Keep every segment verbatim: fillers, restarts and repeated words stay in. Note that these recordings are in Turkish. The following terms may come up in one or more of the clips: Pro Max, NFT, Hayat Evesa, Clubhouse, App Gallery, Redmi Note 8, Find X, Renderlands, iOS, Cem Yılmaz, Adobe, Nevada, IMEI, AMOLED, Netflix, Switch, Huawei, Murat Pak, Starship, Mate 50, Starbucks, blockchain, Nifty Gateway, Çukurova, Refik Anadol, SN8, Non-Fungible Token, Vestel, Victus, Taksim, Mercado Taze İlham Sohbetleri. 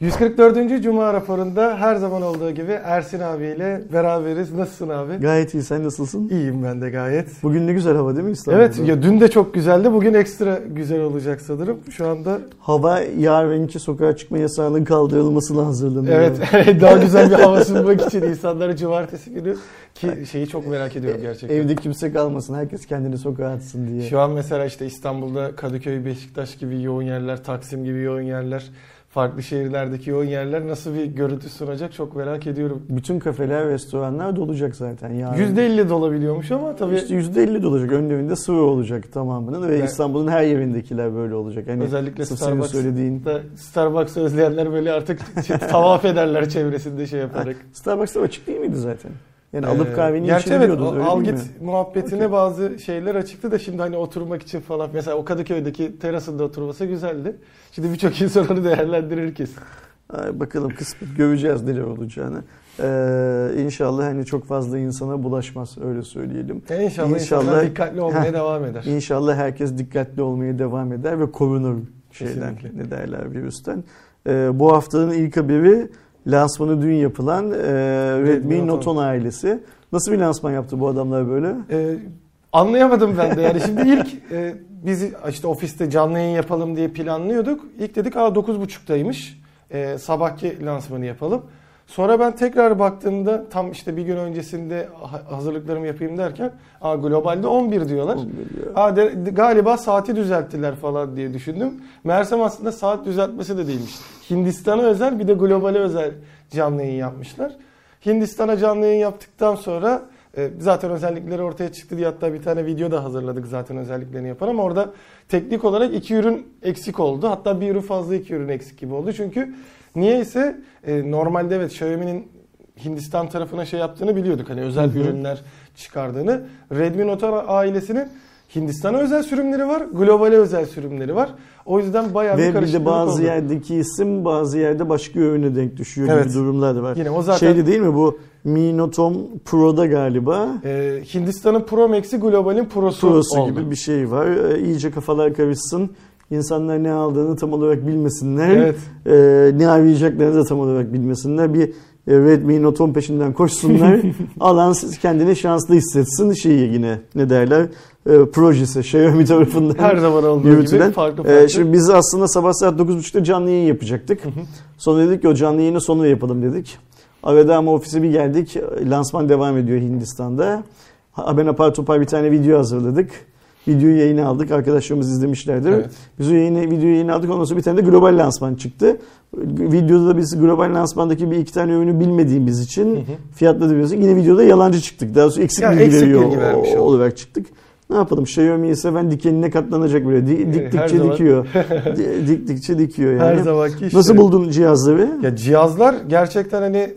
yüz kırk dördüncü Cuma raporunda her zaman olduğu gibi Ersin abiyle beraberiz. Nasılsın abi? Gayet iyi. Sen nasılsın? İyiyim ben de gayet. Bugün ne güzel hava değil mi İstanbul'da? Evet. Ya dün de çok güzeldi. Bugün ekstra güzel olacak sanırım. Şu anda hava yarınki sokağa çıkma yasağının kaldırılmasına hazırlanıyor. Evet. Daha güzel bir hava sunmak için insanlara cumartesi günü ki şeyi çok merak ediyorum gerçekten. Evde kimse kalmasın. Herkes kendini sokağa atsın diye. Şu an mesela işte İstanbul'da Kadıköy, Beşiktaş gibi yoğun yerler, Taksim gibi yoğun yerler, farklı şehirlerdeki yoğun yerler nasıl bir görüntü sunacak çok merak ediyorum. Bütün kafeler, restoranlar dolacak zaten. Yani yüzde elli dolabiliyormuş ama tabii. İşte yüzde elli dolacak. Önlerinde sıvı olacak tamamının ve yani İstanbul'un her yerindekiler böyle olacak. Hani özellikle Starbucks'ta söylediğin... Starbucks'ı özleyenler böyle artık tavaf ederler çevresinde şey yaparak. Starbucks'ta açık değil miydi zaten? Yani alıp kahveni ee, içebiliyordunuz evet, öyle al git mi? Muhabbetine okay. Bazı şeyler açıktı da şimdi hani oturmak için falan. Mesela o Kadıköy'deki terasında oturması güzeldi. Şimdi birçok insan onu değerlendirir kesin. Ay, bakalım kısmet göreceğiz neler olacağını. Ee, inşallah hani çok fazla insana bulaşmaz öyle söyleyelim. E inşallah, inşallah insanlar dikkatli olmaya heh, devam eder. İnşallah herkes dikkatli olmaya devam eder ve korunur şeyden. Kesinlikle. Ne derler virüsten. Ee, bu haftanın ilk haberi lansmanı dün yapılan e, Redmi Note on ailesi. Nasıl bir lansman yaptı bu adamlar böyle? Ee, anlayamadım ben de. Yani şimdi ilk e, biz işte ofiste canlı yayın yapalım diye planlıyorduk. İlk dedik aa dokuz buçuktaymış. E, sabahki lansmanı yapalım. Sonra ben tekrar baktığımda tam işte bir gün öncesinde hazırlıklarımı yapayım derken aa globalde on bir diyorlar. on bir aa de, galiba saati düzelttiler falan diye düşündüm. Meğersem aslında saat düzeltmesi de değilmiş. Hindistan'a özel bir de globale özel canlı yayın yapmışlar. Hindistan'a canlı yayın yaptıktan sonra e, zaten özellikleri ortaya çıktı diye hatta bir tane video da hazırladık zaten özelliklerini yapan ama orada teknik olarak iki ürün eksik oldu. Hatta bir ürün fazla iki ürün eksik gibi oldu çünkü niyeyse e, normalde evet Xiaomi'nin Hindistan tarafına şey yaptığını biliyorduk. Hani özel ürünler çıkardığını. Redmi Note ailesinin Hindistan'a özel sürümleri var, globale özel sürümleri var. O yüzden bayağı ve bir karışıklık oldu. Ve bir de bazı oldu. Yerdeki isim bazı yerde başka ürüne denk düşüyor evet. Gibi durumlar da var. Yine o zaten... Şeydi değil mi bu Mi Note on Pro'da galiba? Ee, Hindistan'ın Pro Max'i globalin Pro'su, Pro'su gibi bir şey var. Ee, iyice kafalar karışsın. İnsanlar ne aldığını tam olarak bilmesinler. Evet. Ee, ne arayacaklarını da tam olarak bilmesinler. Bir Redmi Note on peşinden koşsunlar. Alan kendini şanslı hissetsin. Şeyi yine ne derler? E, projesi Xiaomi tarafından her zaman olduğu yürütülen. Gibi farklı farklı. E, şimdi biz aslında sabah saat dokuz buçukta canlı yayın yapacaktık. Sonra dedik ki o canlı yayını sonra yapalım dedik. Arada ama ofise bir geldik. Lansman devam ediyor Hindistan'da. Ben apar topar bir tane video hazırladık. Videoyu yayına aldık. Arkadaşlarımız izlemişlerdir. Evet. Biz o yayını, videoyu yayına aldık. Ondan sonra bir tane de global lansman çıktı. Videoda da biz global lansmandaki bir iki tane ürünü bilmediğimiz için hı hı. fiyatladığımız için yine videoda yalancı çıktık. Daha sonra eksik bilgi veriyor o, o, olarak çıktık. Ne yapalım? Xiaomi ise ben dikenine katlanacak böyle. Dik, diktikçe dikiyor. Diktikçe dikiyor yani. Her zamanki işte. Nasıl buldun cihazları? Ya cihazlar gerçekten hani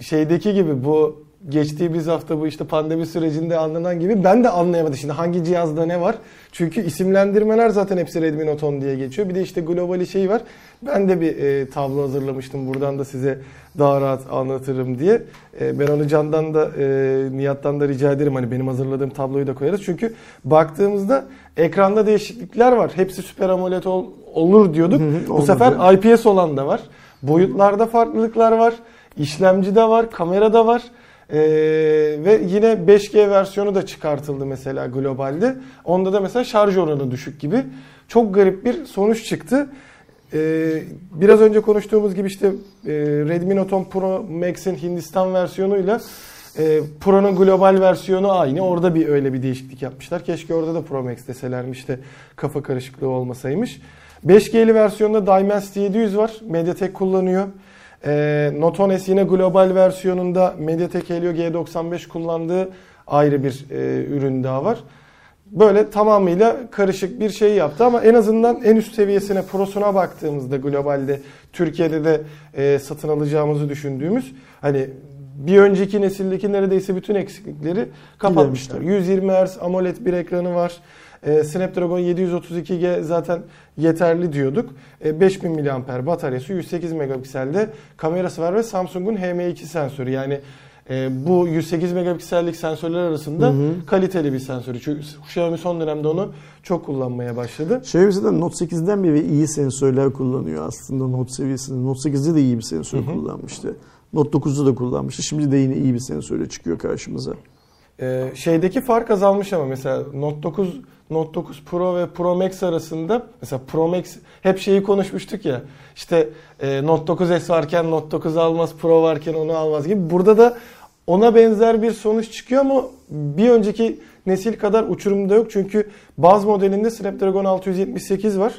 şeydeki gibi bu geçtiğimiz hafta bu işte pandemi sürecinde anlanan gibi ben de anlayamadım şimdi hangi cihazda ne var. Çünkü isimlendirmeler zaten hepsi Redmi Note on diye geçiyor. Bir de işte globali şey var. Ben de bir e, tablo hazırlamıştım. Buradan da size daha rahat anlatırım diye. E, ben onu Can'dan da e, Nihat'tan da rica ederim. Hani benim hazırladığım tabloyu da koyarız. Çünkü baktığımızda ekranda değişiklikler var. Hepsi Super AMOLED ol, olur diyorduk. Hı hı, bu sefer I P S olan da var. Boyutlarda farklılıklar var. İşlemci de var. Kamera da var. Ee, ve yine beş G versiyonu da çıkartıldı mesela globalde. Onda da mesela şarj oranı düşük gibi. Çok garip bir sonuç çıktı. Ee, biraz önce konuştuğumuz gibi işte e, Redmi Note on Pro Max'in Hindistan versiyonuyla e, Pro'nun global versiyonu aynı. Orada bir öyle bir değişiklik yapmışlar. Keşke orada da Pro Max deselermiş de kafa karışıklığı olmasaymış. beş G'li versiyonda Dimensity yedi yüz var. MediaTek kullanıyor. Note on S yine global versiyonunda MediaTek Helio G doksan beş kullandığı ayrı bir e, ürün daha var. Böyle tamamıyla karışık bir şey yaptı ama en azından en üst seviyesine, prosuna baktığımızda globalde, Türkiye'de de e, satın alacağımızı düşündüğümüz hani bir önceki nesildeki neredeyse bütün eksiklikleri kapatmışlar. yüz yirmi hertz AMOLED bir ekranı var. E, Snapdragon yedi yüz otuz iki G zaten yeterli diyorduk. E, beş bin miliamper bataryası, yüz sekiz megapikselde kamerası var ve Samsung'un H M iki sensörü. Yani e, bu yüz sekiz megapiksellik sensörler arasında hı hı. kaliteli bir sensörü. Çünkü Xiaomi son dönemde onu çok kullanmaya başladı. Xiaomi zaten Note sekizden beri iyi sensörler kullanıyor aslında Note seviyesinde. Note sekizde de iyi bir sensör hı hı. kullanmıştı. Note dokuzda da kullanmıştı. Şimdi de yine iyi bir sensörle çıkıyor karşımıza. Ee, şeydeki fark azalmış ama mesela Note dokuz, Note dokuz Pro ve Pro Max arasında mesela Pro Max hep şeyi konuşmuştuk ya işte e, Note dokuz S varken Note dokuz almaz, Pro varken onu almaz gibi. Burada da ona benzer bir sonuç çıkıyor ama bir önceki nesil kadar uçurumda yok çünkü baz modelinde Snapdragon altı yüz yetmiş sekiz var.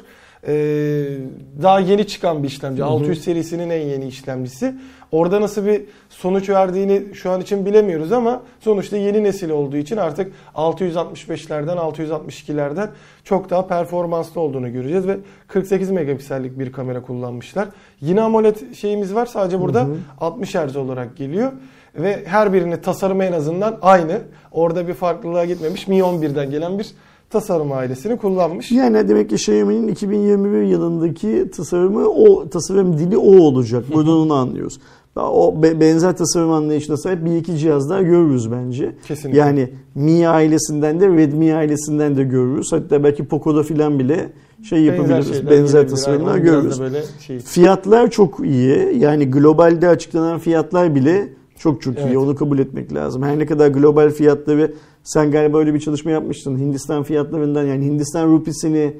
Ee, daha yeni çıkan bir işlemci. Hı hı. altı yüz serisinin en yeni işlemcisi. Orada nasıl bir sonuç verdiğini şu an için bilemiyoruz ama sonuçta yeni nesil olduğu için artık altı yüz altmış beşlerden altı yüz altmış ikilerden çok daha performanslı olduğunu göreceğiz ve kırk sekiz megapiksellik bir kamera kullanmışlar. Yine AMOLED şeyimiz var. Sadece burada hı hı. altmış hertz olarak geliyor. Ve her birinin tasarımı en azından aynı. Orada bir farklılığa gitmemiş. Mi on birden gelen bir tasarım ailesini kullanmış. Yani demek ki Xiaomi'nin iki bin yirmi bir yılındaki tasarımı o tasarım dili o olacak. Buradan onu anlıyoruz. O benzer tasarım anlayışına sahip bir iki cihaz daha görürüz bence. Kesinlikle. Yani Mi ailesinden de Redmi ailesinden de görürüz. Hatta belki Poco'da filan bile şey yapabiliriz. Benzer, benzer tasarımlar görürüz. Şey. Fiyatlar çok iyi. Yani globalde açıklanan fiyatlar bile çok çok evet. iyi. Onu kabul etmek lazım. Her ne kadar global fiyatları sen galiba öyle bir çalışma yapmıştın. Hindistan fiyatlarından yani Hindistan rupisini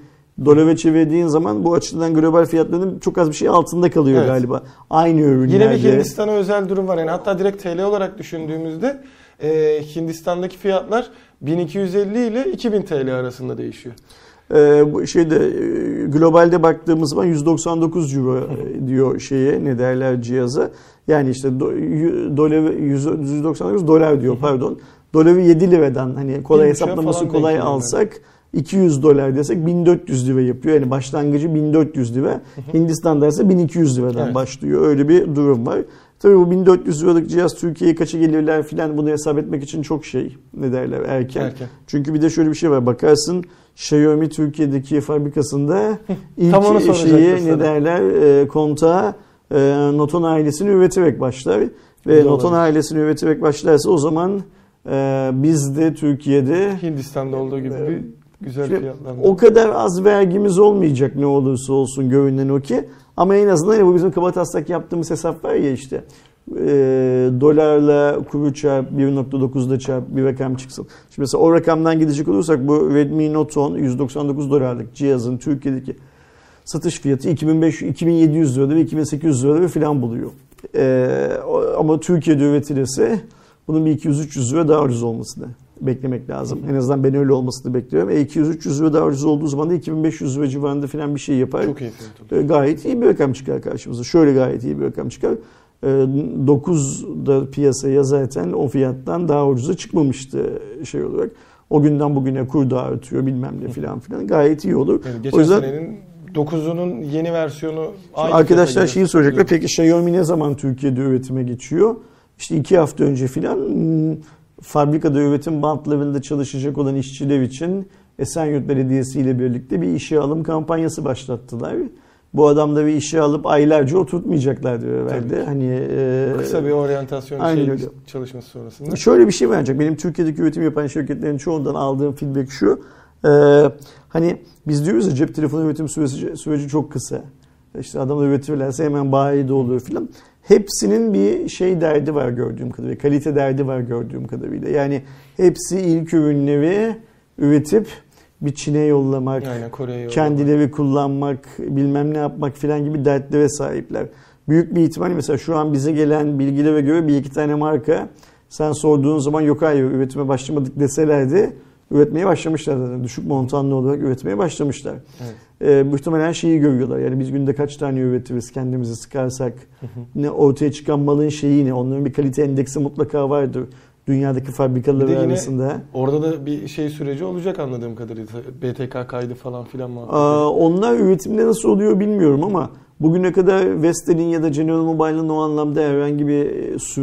dolara çevirdiğin zaman bu açıdan global fiyatların çok az bir şey altında kalıyor evet. galiba. Aynı ürünlerde. Yine bir Hindistan'a özel durum var. Yani hatta direkt T L olarak düşündüğümüzde e, Hindistan'daki fiyatlar bin iki yüz elli ile iki bin TL arasında değişiyor. E, bu şeyde globalde baktığımız zaman yüz doksan dokuz euro diyor şeye ne derler cihaza. Yani işte do, dolar yüz doksan dokuz dolar diyor pardon. Doları yedi liradan hani kolay hesaplaması kolay alsak iki yüz dolar desek bin dört yüz lira yapıyor. Yani başlangıcı bin dört yüz lira. Hı hı. Hindistan'da ise bin iki yüz liradan evet. başlıyor. Öyle bir durum var. Tabii bu bin dört yüz liralık cihaz Türkiye'ye kaça gelirler filan bunu hesap etmek için çok şey ne derler erken. erken. Çünkü bir de şöyle bir şey var. Bakarsın Xiaomi Türkiye'deki fabrikasında ilk şeyi ne derler e, kontağı e, Note on ailesini üreterek başlar. Ve Note on ailesini üreterek başlarsa o zaman Ee, biz de Türkiye'de Hindistan'da olduğu gibi e, bir güzel fiyatlar. O kadar az vergimiz olmayacak ne olursa olsun görünen o ki. Ama en azından bu bizim kabataslak yaptığımız hesap var ya işte. E, dolarla kuru çarp bir nokta dokuzda çarp bir rakam çıksın. Şimdi mesela o rakamdan gidecek olursak bu Redmi Note on yüz doksan dokuz dolarlık cihazın Türkiye'deki satış fiyatı iki bin beş yüz, iki bin yedi yüz lirada ve iki bin sekiz yüz lirada falan buluyor. E, ama Türkiye'de üretilirse bunun bir iki yüz üç yüz lira daha ucuz olmasını beklemek lazım. En azından ben öyle olmasını bekliyorum. E iki yüz üç yüz lira daha ucuz olduğu zaman da iki bin beş yüz lira civarında falan bir şey yapar. Çok iyi. E, gayet iyi bir rakam çıkar karşımıza. Şöyle gayet iyi bir rakam çıkar. E, dokuzda piyasaya zaten o fiyattan daha ucuza çıkmamıştı şey olarak. O günden bugüne kur da artıyor bilmem ne falan filan. Gayet iyi olur. Yani geçen o yüzden senenin dokuzunun yeni versiyonu aynı. Arkadaşlar şeyi soracaklar. Peki Xiaomi ne zaman Türkiye'de üretime geçiyor? İşte iki hafta önce filan fabrikada üretim bantlarında çalışacak olan işçiler için Esenyurt Belediyesi ile birlikte bir işe alım kampanyası başlattılar. Bu adamları işe alıp aylarca oturtmayacaklar diyor herhalde. Hani kısa bir oryantasyon şey, çalışması sonrasında. Şöyle bir şey verecek. Benim Türkiye'deki üretim yapan şirketlerin çoğundan aldığım feedback şu. E, hani biz diyoruz ya cep telefonu üretim süreci, süreci çok kısa. İşte adamlar üretirlerse hemen bayi de oluyor filan. Hepsinin bir şey derdi var gördüğüm kadarıyla, kalite derdi var gördüğüm kadarıyla. Yani hepsi ilk ürünleri üretip bir Çin'e yollamak, yani kendileri kullanmak, bilmem ne yapmak filan gibi dertlere sahipler. Büyük bir ihtimalle mesela şu an bize gelen bilgilere göre bir iki tane marka sen sorduğun zaman yok hayır üretime başlamadık deselerdi üretmeye başlamışlar zaten. Düşük montanlı olarak üretmeye başlamışlar. Evet. E, muhtemelen şeyi görüyorlar. Yani biz günde kaç tane üretiriz kendimizi sıkarsak. Hı hı. Ne ortaya çıkan malın şeyi ne? Onların bir kalite endeksi mutlaka vardır. Dünyadaki fabrikalar arasında. Orada da bir şey süreci olacak anladığım kadarıyla. B T K kaydı falan filan mı? Aa, onlar üretimde nasıl oluyor bilmiyorum ama bugüne kadar Vestel'in ya da General Mobile'ın o anlamda herhangi bir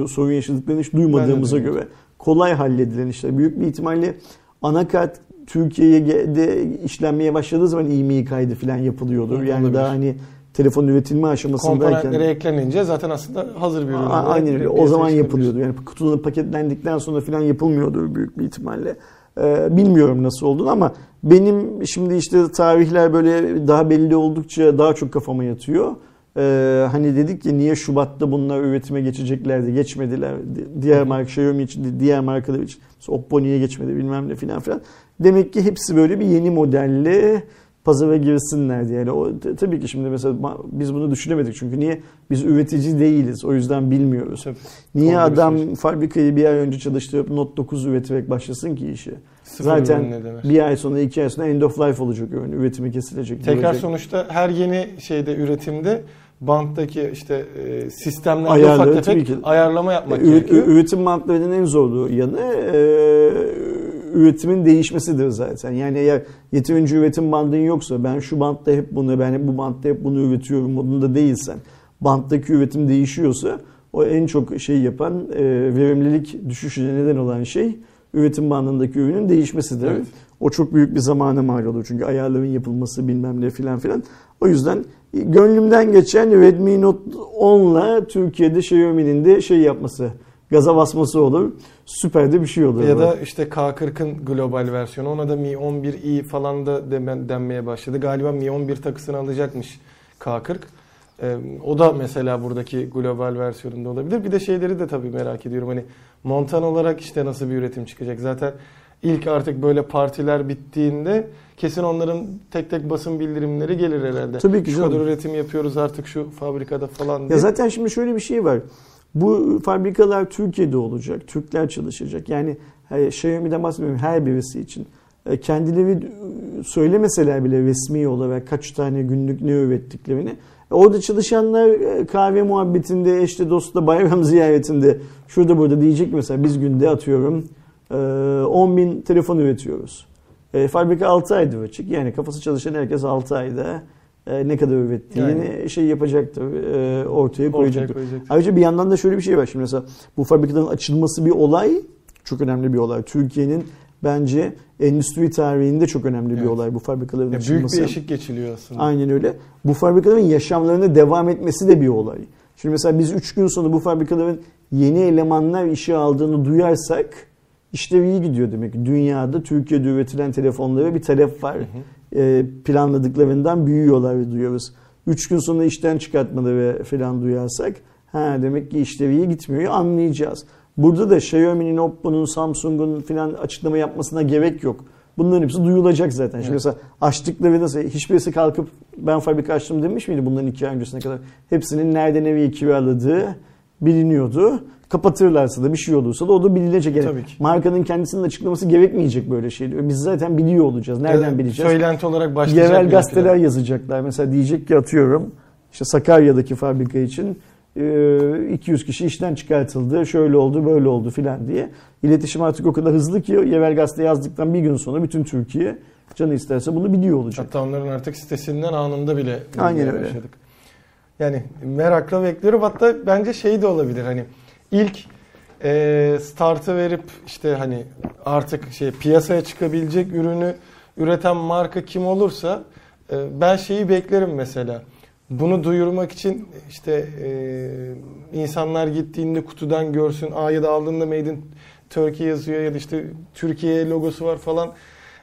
sorun yaşadıklarını hiç duymadığımıza göre kolay halledilen işler. Büyük bir ihtimalle anakart Türkiye'de işlenmeye başladığı zaman I M E I kaydı falan yapılıyordur. Yani olabilir. Daha hani telefon üretilme aşamasındayken komponentlere eklenince zaten aslında hazır bir ürün. Aynen öyle. O zaman yapılıyordu. Yani kutuda paketlendikten sonra falan yapılmıyordu büyük bir ihtimalle. Ee, bilmiyorum nasıl olduğunu ama benim şimdi işte tarihler böyle daha belli oldukça daha çok kafama yatıyor. Ee, hani dedik ki niye Şubat'ta bunlar üretime geçeceklerdi, geçmediler. Diğer marka Xiaomi için, diğer markalar için. Oppo niye geçmedi bilmem ne filan filan. Demek ki hepsi böyle bir yeni modelli pazara girsinlerdi. Yani o, t- tabii ki şimdi mesela biz bunu düşünemedik çünkü niye? Biz üretici değiliz. O yüzden bilmiyoruz. Tabii. Niye Ondan adam şey. fabrikayı bir ay önce çalıştırıp Note dokuz üreterek başlasın ki işi? Sıfır zaten bir ay sonra, iki ay sonra end of life olacak ürün. Yani üretimi kesilecek. Tekrar duracak. Sonuçta her yeni şeyde, üretimde banttaki işte e, sistemlerde ufak tefek ayarlama yapmak e, gerekiyor. Üretim bantlarının en zorluğu yanı e, üretimin değişmesidir zaten. Yani eğer yeterince üretim bandın yoksa, ben şu bantta hep bunu, ben bu bantta hep bunu üretiyorum modunda değilsen, banttaki üretim değişiyorsa, o en çok şey yapan e, verimlilik düşüşüne neden olan şey üretim bandındaki ürünün değişmesidir. Evet. O çok büyük bir zamana mal olur çünkü ayarların yapılması bilmem ne filan filan. O yüzden gönlümden geçen Redmi Note onla Türkiye'de Xiaomi'nin de şey yapması, gaza basması olur. Süper de bir şey olur. Ya bu da işte K kırkın global versiyonu. Ona da Mi on bir i falan da denmeye başladı. Galiba Mi on bir takısını alacakmış K kırk. Ee, o da mesela buradaki global versiyonunda olabilir. Bir de şeyleri de tabii merak ediyorum. Hani montan olarak işte nasıl bir üretim çıkacak? Zaten ilk artık böyle partiler bittiğinde kesin onların tek tek basın bildirimleri gelir herhalde. Tabii ki. Şu kadar üretim yapıyoruz artık şu fabrikada falan diye. Ya zaten şimdi şöyle bir şey var. Bu fabrikalar Türkiye'de olacak, Türkler çalışacak. Yani Xiaomi'den bahsetmiyorum, her birisi için. Kendileri söylemeseler bile resmi olarak kaç tane günlük ne ürettiklerini. Orada çalışanlar kahve muhabbetinde, eşte dostla, bayram ziyaretinde, şurada burada diyecek mesela biz günde atıyorum on bin telefon üretiyoruz. Fabrika altı ayda üretecek. Yani kafası çalışan herkes altı ayda. Ee, ne kadar ürettiğini yani şey yapacaktır, e, ortaya koyacaktır. koyacaktır. Ayrıca bir yandan da şöyle bir şey var. Şimdi mesela bu fabrikaların açılması bir olay, çok önemli bir olay. Türkiye'nin bence endüstri tarihinde çok önemli bir evet. olay bu fabrikaların ya açılması. Büyük bir eşik geçiliyor aslında. Aynen öyle. Bu fabrikaların yaşamlarına devam etmesi de bir olay. Şimdi mesela biz üç gün sonra bu fabrikaların yeni elemanlar işe aldığını duyarsak işleri iyi gidiyor demek. Dünyada Türkiye'de üretilen telefonlara bir talep var. Hı hı. Planladıklarından büyüyorlar ve duyuyoruz. üç gün sonra işten çıkartmaları ve falan duyarsak, ha demek ki işleri iyi gitmiyor, anlayacağız. Burada da Xiaomi'nin, Oppo'nun, Samsung'un falan açıklama yapmasına gerek yok. Bunların hepsi duyulacak zaten. Evet. Şimdi mesela açtıkları nasıl, hiçbirisi kalkıp ben fabrika açtım demiş miydi bunların iki ay öncesine kadar? Hepsinin nerede nereye kiraladığı biliniyordu. Kapatırlarsa da bir şey olursa da o da bilinecek. Yani markanın kendisinin açıklaması gerekmeyecek böyle şeyleri. Biz zaten biliyor olacağız. Nereden yani bileceğiz? Söylenti olarak başlayacak. Yerel gazeteler yani yazacaklar. Mesela diyecek ki atıyorum işte Sakarya'daki fabrika için iki yüz kişi işten çıkartıldı. Şöyle oldu, böyle oldu filan diye. İletişim artık o kadar hızlı ki yerel gazete yazdıktan bir gün sonra bütün Türkiye canı isterse bunu biliyor olacak. Hatta onların artık sitesinden anında bile aynen öyle. Başladık. Yani merakla bekliyorum. Hatta bence şey de olabilir hani İlk e, startı verip işte hani artık şey piyasaya çıkabilecek ürünü üreten marka kim olursa e, ben şeyi beklerim mesela. Bunu duyurmak için işte e, insanlar gittiğinde kutudan görsün. Aa, ya da aldığında Made in Turkey yazıyor ya da işte Türkiye logosu var falan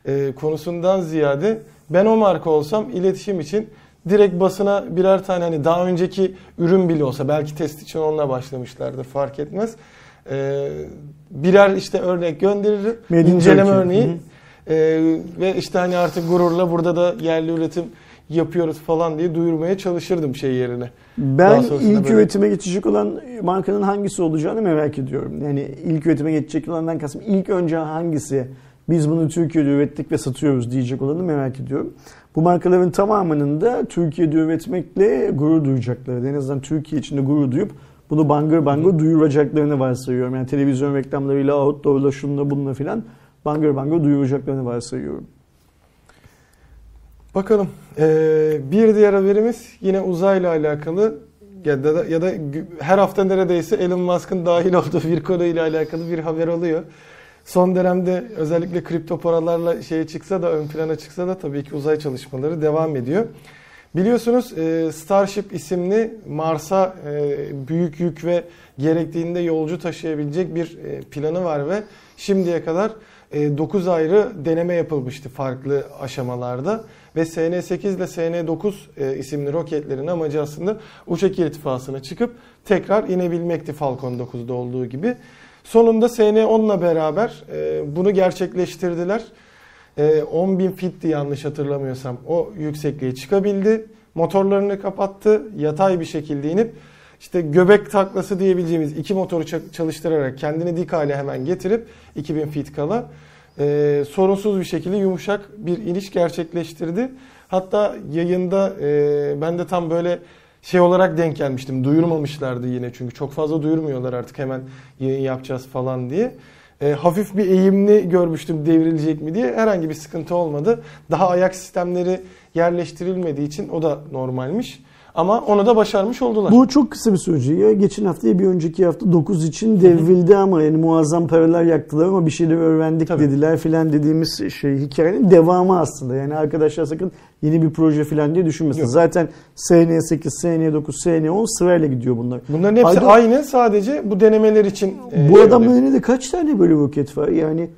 e, konusundan ziyade ben o marka olsam iletişim için direkt basına birer tane hani daha önceki ürün bile olsa belki test için onunla başlamışlardır fark etmez. Ee, birer işte örnek gönderirim. Medin inceleme Türkiye örneği. Ee, ve işte hani artık gururla burada da yerli üretim yapıyoruz falan diye duyurmaya çalışırdım şey yerine. Ben ilk böyle üretime geçecek olan markanın hangisi olacağını merak ediyorum. Yani ilk üretime geçecek olandan kastım ilk önce hangisi? Biz bunu Türkiye'de ürettik ve satıyoruz diyecek olanı merak ediyorum. Bu markaların tamamının da Türkiye'de üretmekle gurur duyacakları, en azından Türkiye içinde gurur duyup bunu bangır bangır duyuracaklarını varsayıyorum. Yani televizyon reklamlarıyla, outdoor'la, şununla, bununla filan bangır bangır duyuracaklarını varsayıyorum. Bakalım. Ee, bir diğer haberimiz yine uzayla alakalı ya da, ya da her hafta neredeyse Elon Musk'ın dahil olduğu bir konuyla alakalı bir haber oluyor. Son dönemde özellikle kripto paralarla şeye çıksa da ön plana çıksa da tabii ki uzay çalışmaları devam ediyor. Biliyorsunuz Starship isimli Mars'a büyük yük ve gerektiğinde yolcu taşıyabilecek bir planı var ve şimdiye kadar dokuz ayrı deneme yapılmıştı farklı aşamalarda ve S N sekiz ile S N dokuz isimli roketlerin amacı aslında uçak irtifasına çıkıp tekrar inebilmekti Falcon dokuzda olduğu gibi. Sonunda S N on ile beraber bunu gerçekleştirdiler. on bin fitti yanlış hatırlamıyorsam o yüksekliğe çıkabildi. Motorlarını kapattı. Yatay bir şekilde inip işte göbek taklası diyebileceğimiz iki motoru çalıştırarak kendini dik hale hemen getirip iki bin fit kala e, sorunsuz bir şekilde yumuşak bir iniş gerçekleştirdi. Hatta yayında e, ben de tam böyle şey olarak denk gelmiştim. Duyurmamışlardı yine çünkü çok fazla duyurmuyorlar artık hemen yayın yapacağız falan diye. E, hafif bir eğimli görmüştüm devrilecek mi diye. Herhangi bir sıkıntı olmadı. Daha ayak sistemleri yerleştirilmediği için o da normalmiş. Ama onu da başarmış oldular. Bu çok kısa bir süreci. Ya geçen haftaya bir önceki hafta dokuz için devrildi ama yani muazzam paralar yaktılar ama bir şeyleri öğrendik Tabii. dediler filan dediğimiz şey hikayenin devamı aslında. Yani arkadaşlar sakın yeni bir proje filan diye düşünmesin. Yok. Zaten S N sekiz, S N dokuz, S N on sırayla gidiyor bunlar. Bunların hepsi Ayda, aynı sadece bu denemeler için. Bu e, adamların elinde kaç tane böyle roket var yani?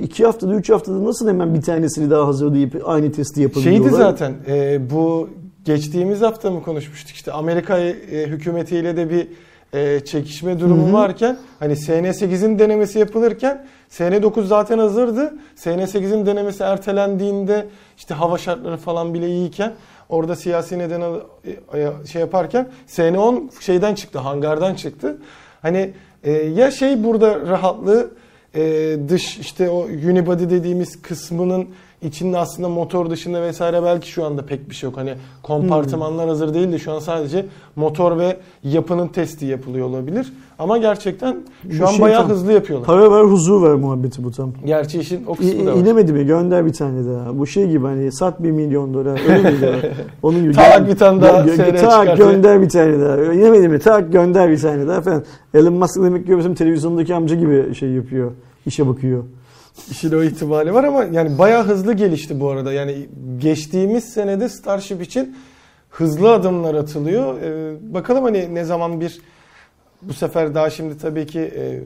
İki haftada, üç haftada nasıl hemen bir tanesini daha hazırlayıp aynı testi yapabiliyorlar? Şeydi zaten e, bu... Geçtiğimiz hafta mı konuşmuştuk işte Amerika hükümetiyle de bir çekişme durumu hı hı. varken hani S N sekizin denemesi yapılırken S N dokuz zaten hazırdı. S N sekizin denemesi ertelendiğinde işte hava şartları falan bile iyiyken orada siyasi neden şey yaparken S N on şeyden çıktı, hangardan çıktı. Hani ya şey burada rahatlığı dış işte o unibody dediğimiz kısmının İçinde aslında motor dışında vesaire belki şu anda pek bir şey yok. Hani kompartımanlar hmm. hazır değil de şu an sadece motor ve yapının testi yapılıyor olabilir. Ama gerçekten şu bir an şey bayağı tam, hızlı yapıyorlar. Para ver huzur ver muhabbeti bu tam. Gerçi işin o kısmı İ, da var. İnemedi mi gönder bir tane daha. Bu şey gibi hani sat bir milyon dolar öyle miydi? Onun gibi. Tak bir tane daha. Tak gönder bir tane daha. İnemedi mi? Tak gönder bir tane daha falan. Elon Musk demek ki bizim televizyondaki amca gibi şey yapıyor. İşe bakıyor. İşin o itibari var ama yani bayağı hızlı gelişti bu arada. Yani geçtiğimiz senede Starship için hızlı adımlar atılıyor. Ee, bakalım hani ne zaman bir bu sefer daha şimdi tabii ki e,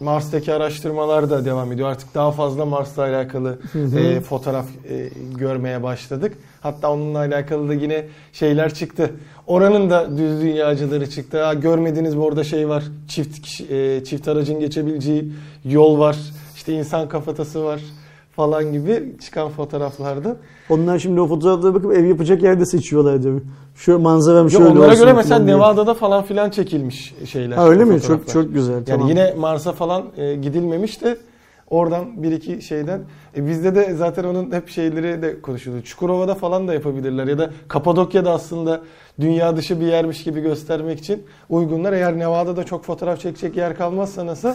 Mars'taki araştırmalar da devam ediyor. Artık daha fazla Mars'la alakalı e, fotoğraf e, görmeye başladık. Hatta onunla alakalı da yine şeyler çıktı. Oranın da düz dünyacıları çıktı. Ha, görmediğiniz bu orada şey var. Çift kişi, e, çift aracın geçebileceği yol var. İşte insan kafatası var falan gibi çıkan fotoğraflarda. Onlar şimdi o fotoğraflara bakıp ev yapacak yerde seçiyorlar tabii. Şu manzaram şöyle olsun. Onlara göre mesela Nevada'da falan filan çekilmiş şeyler. Ha, öyle mi? Çok çok güzel. Yani tamam. Yine Mars'a falan gidilmemiş de oradan bir iki şeyden. E bizde de zaten onun hep şeyleri de konuşuluyor. Çukurova'da falan da yapabilirler ya da Kapadokya'da aslında dünya dışı bir yermiş gibi göstermek için uygunlar. Eğer Nevada'da çok fotoğraf çekecek yer kalmazsa nasıl?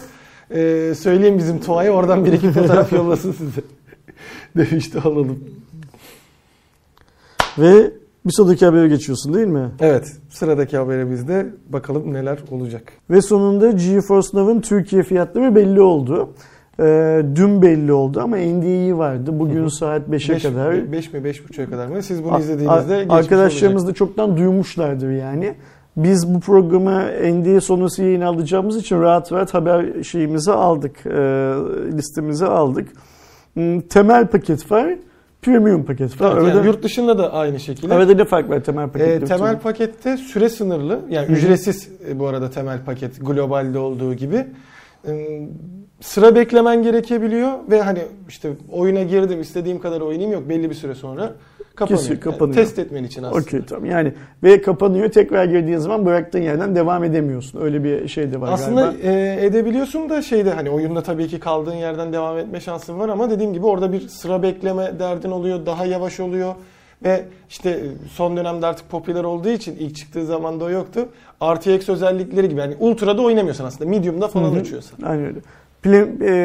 Ee, söyleyeyim bizim Tuğa'ya oradan bir iki fotoğraf yollasın size. Demişti alalım. Ve bir sonraki habere geçiyorsun değil mi? Evet. Sıradaki haberimizde bakalım neler olacak. Ve sonunda GeForce Now'ın Türkiye fiyatları belli oldu. Ee, dün belli oldu ama N D A'yı vardı. Bugün Hı-hı. saat beşe beş, kadar. beş mi beş buçuğa kadar mı? Siz bunu A- izlediğinizde geçmiş arkadaşlarımız olacak. Da çoktan duymuşlardır yani. Biz bu programı N D A sonrası yayın alacağımız için rahat rahat haber şeyimizi aldık, listemizi aldık. Temel paket var, premium paket var. Evet, yani yurt dışında da aynı şekilde. Arada ne fark var temel pakette? E, temel türlü. Pakette süre sınırlı, yani ücretsiz bu arada temel paket globalde olduğu gibi. Sıra beklemen gerekebiliyor ve hani işte oyuna girdim istediğim kadar oynayayım yok belli bir süre sonra kapanıyor. Kesin, kapanıyor. Yani test etmen için aslında. Okey tamam yani ve kapanıyor tekrar girdiğin zaman bıraktığın yerden devam edemiyorsun öyle bir şey de var aslında galiba. Aslında e, edebiliyorsun da şeyde hani oyunda tabii ki kaldığın yerden devam etme şansın var ama dediğim gibi orada bir sıra bekleme derdin oluyor daha yavaş oluyor. Ve işte son dönemde artık popüler olduğu için ilk çıktığı zaman da o yoktu. R T X özellikleri gibi yani Ultra'da oynamıyorsan aslında Medium'da falan Hı-hı. uçuyorsan. Aynen öyle.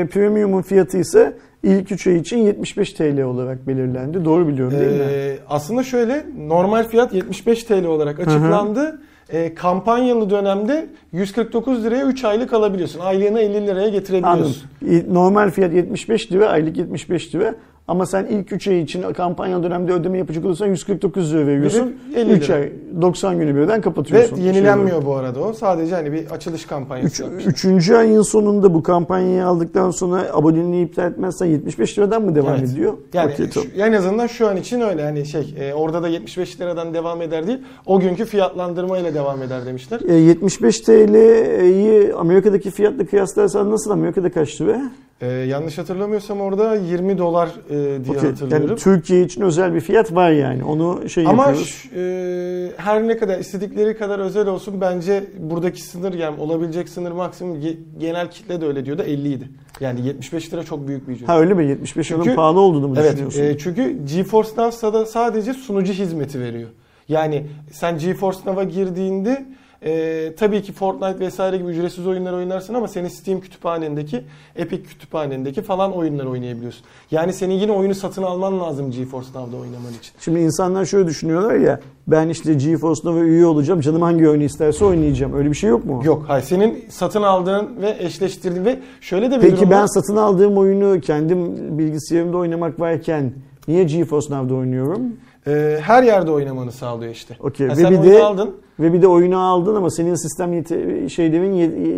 Premium'un fiyatı ise ilk üç ay için yetmiş beş Türk Lirası olarak belirlendi. Doğru biliyorum değil mi? Ee, aslında şöyle normal fiyat yetmiş beş Türk Lirası olarak açıklandı. E, kampanyalı dönemde yüz kırk dokuz liraya üç aylık alabiliyorsun. Aylığına elli liraya getirebiliyorsun. Anladım. Normal fiyat yetmiş beş lira, aylık yetmiş beş lira. Ama sen ilk üç ay için kampanya döneminde ödeme yapacak olursan yüz kırk dokuz lira veriyorsun. üç ay doksan günü birden kapatıyorsun. Ve yenilenmiyor şey bu arada o. Sadece hani bir açılış kampanyası yapmışlar. üçüncü ayın sonunda bu kampanyayı aldıktan sonra aboneliğini iptal etmezsen yetmiş beş liradan mı devam evet. ediyor? Yani şu, en azından şu an için öyle hani şey e, orada da yetmiş beş liradan devam eder değil. O günkü fiyatlandırmayla devam eder demişler. E, yetmiş beş T L'yi Amerika'daki fiyatla kıyaslarsan nasıl? Amerika'da kaç lira? Ee, yanlış hatırlamıyorsam orada yirmi dolar e, diye okay. hatırlıyorum. Yani Türkiye için özel bir fiyat var yani. Onu şey Ama yapıyoruz. Ama e, her ne kadar istedikleri kadar özel olsun bence buradaki sınır yani olabilecek sınır maksimum genel kitle de öyle diyor da elli idi. Yani yetmiş beş lira çok büyük bir ücret. Ha öyle mi? yetmiş beş liranın pahalı olduğunu mu evet, düşünüyorsun? E, çünkü GeForce Now'da sadece sunucu hizmeti veriyor. Yani sen GeForce Now'a girdiğinde Ee, tabii ki Fortnite vesaire gibi ücretsiz oyunlar oynarsın ama senin Steam kütüphanendeki, Epic kütüphanendeki falan oyunlar oynayabiliyorsun. Yani senin yine oyunu satın alman lazım GeForce Now'da oynaman için. Şimdi insanlar şöyle düşünüyorlar ya, ben işte GeForce Now'a üye olacağım, canım hangi oyunu isterse oynayacağım. Öyle bir şey yok mu? Yok. Hayır, senin satın aldığın ve eşleştirdiğin ve şöyle de bir Peki durum ben var. Satın aldığım oyunu kendim bilgisayarımda oynamak varken niye GeForce Now'da oynuyorum? Ee, her yerde oynamanı sağlıyor işte. Okay. Yani ve sen bir oyunu de... aldın. Ve bir de oyunu aldın ama senin sistem yete- şeylerin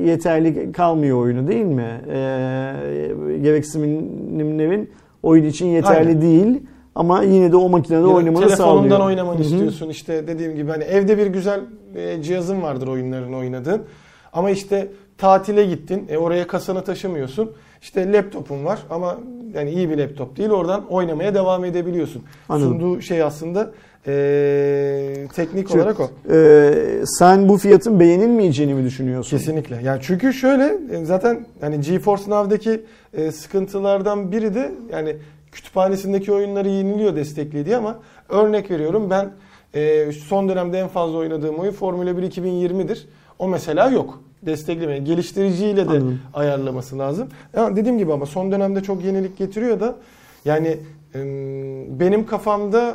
yeterli kalmıyor oyunu değil mi? Ee, gereksinimlerin oyun için yeterli Aynen. değil ama yine de o makinede ya oynamanı telefonundan sağlıyor. Telefonundan oynamanı Hı-hı. istiyorsun işte dediğim gibi hani evde bir güzel e, cihazın vardır oyunların oynadığın ama işte tatile gittin e, oraya kasanı taşımıyorsun. İşte laptopun var ama yani iyi bir laptop değil oradan oynamaya devam edebiliyorsun. Anladım. Sunduğu şey aslında Ee, teknik Şimdi, olarak o. E, sen bu fiyatın beğenilmeyeceğini mi düşünüyorsun? Kesinlikle. Yani çünkü şöyle zaten hani GeForce Now'daki e, sıkıntılardan biri de yani kütüphanesindeki oyunları yeniliyor desteklediği diye ama örnek veriyorum ben e, son dönemde en fazla oynadığım oyun Formula bir iki bin yirmidir. O mesela yok. Destekleme geliştiriciyle de Anladım. Ayarlaması lazım. Yani dediğim gibi ama son dönemde çok yenilik getiriyor da yani benim kafamda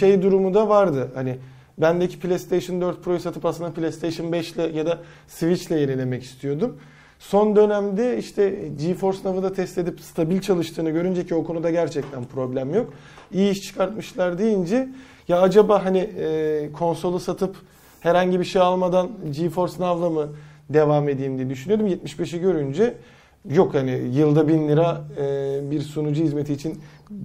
şey durumu da vardı. Hani bendeki PlayStation dört Pro'yu satıp aslında PlayStation beşle ya da Switch'le yenilemek istiyordum. Son dönemde işte GeForce Now'ı da test edip stabil çalıştığını görünce ki o konuda gerçekten problem yok. İyi iş çıkartmışlar deyince ya acaba hani konsolu satıp herhangi bir şey almadan GeForce Now'la mı devam edeyim diye düşünüyordum. yetmiş beşi görünce yok hani yılda bin lira bir sunucu hizmeti için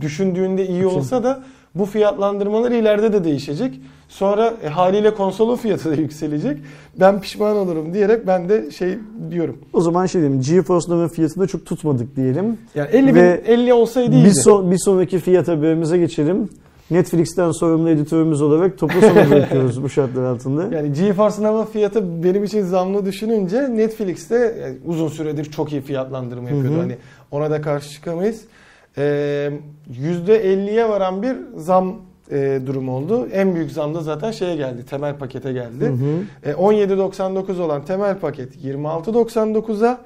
düşündüğünde iyi olsa da bu fiyatlandırmalar ileride de değişecek. Sonra e, haliyle konsolun fiyatı da yükselecek. Ben pişman olurum diyerek ben de şey diyorum. O zaman şey diyeyim. GeForce Now'ın fiyatını çok tutmadık diyelim. Yani elli bin elli olsaydı iyiydi. Bir, son, bir sonraki fiyat haberimize geçelim. Netflix'ten sorumlu editörümüz olarak toplu sona bırakıyoruz bu şartlar altında. Yani GeForce Now'ın fiyatı benim için zamlı düşününce Netflix'te yani uzun süredir çok iyi fiyatlandırma yapıyordu. Hı hı. Hani ona da karşı çıkamayız. Ee, yüzde elliye varan bir zam e, durumu oldu. En büyük zam da zaten şeye geldi, temel pakete geldi. Hı hı. E, on yedi doksan dokuz olan temel paket yirmi altı doksan dokuza,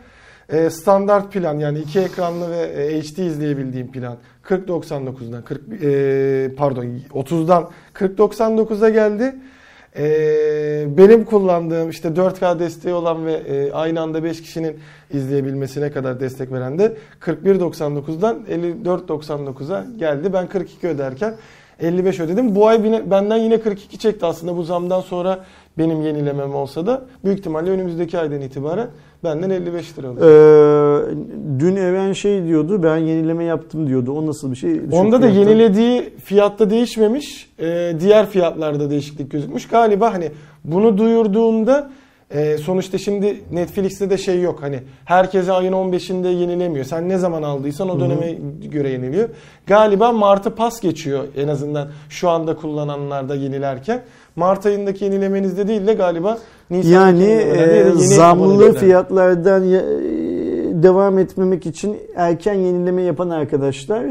e, standart plan yani iki ekranlı ve e, H D izleyebildiğim plan kırk doksan dokuzdan kırk e, pardon otuzdan kırk doksan dokuza geldi. E, benim kullandığım işte dört K desteği olan ve e, aynı anda beş kişinin izleyebilmesine kadar destek veren de kırk bir doksan dokuzdan elli dört doksan dokuza geldi. Ben kırk iki öderken elli beş ödedim. Bu ay benden yine kırk iki çekti aslında bu zamdan sonra benim yenilemem olsa da. Büyük ihtimalle önümüzdeki aydan itibaren benden elli beş lira alacak. Ee, dün Eren şey diyordu, ben yenileme yaptım diyordu. O nasıl bir şey? Onda da yenilediği fiyatta değişmemiş. Diğer fiyatlarda değişiklik gözükmüş. Galiba hani bunu duyurduğumda Ee, sonuçta şimdi Netflix'te de şey yok hani herkese ayın on beşinde yenilemiyor. Sen ne zaman aldıysan o döneme Hı-hı. göre yeniliyor. Galiba Mart'ı pas geçiyor en azından şu anda kullananlarda yenilerken. Mart ayındaki yenilemenizde değil de galiba Nisan'da yani e, zamlı fiyatlardan ya, devam etmemek için erken yenileme yapan arkadaşlar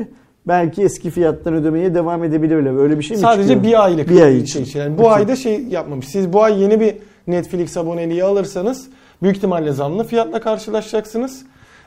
belki eski fiyattan ödemeye devam edebilirler. Öyle bir şey mi Sadece çıkıyor? Sadece bir aylık bir ay için. Şey. Yani bu Peki. ayda şey yapmamış. Siz bu ay yeni bir Netflix aboneliği alırsanız büyük ihtimalle zamlı fiyatla karşılaşacaksınız.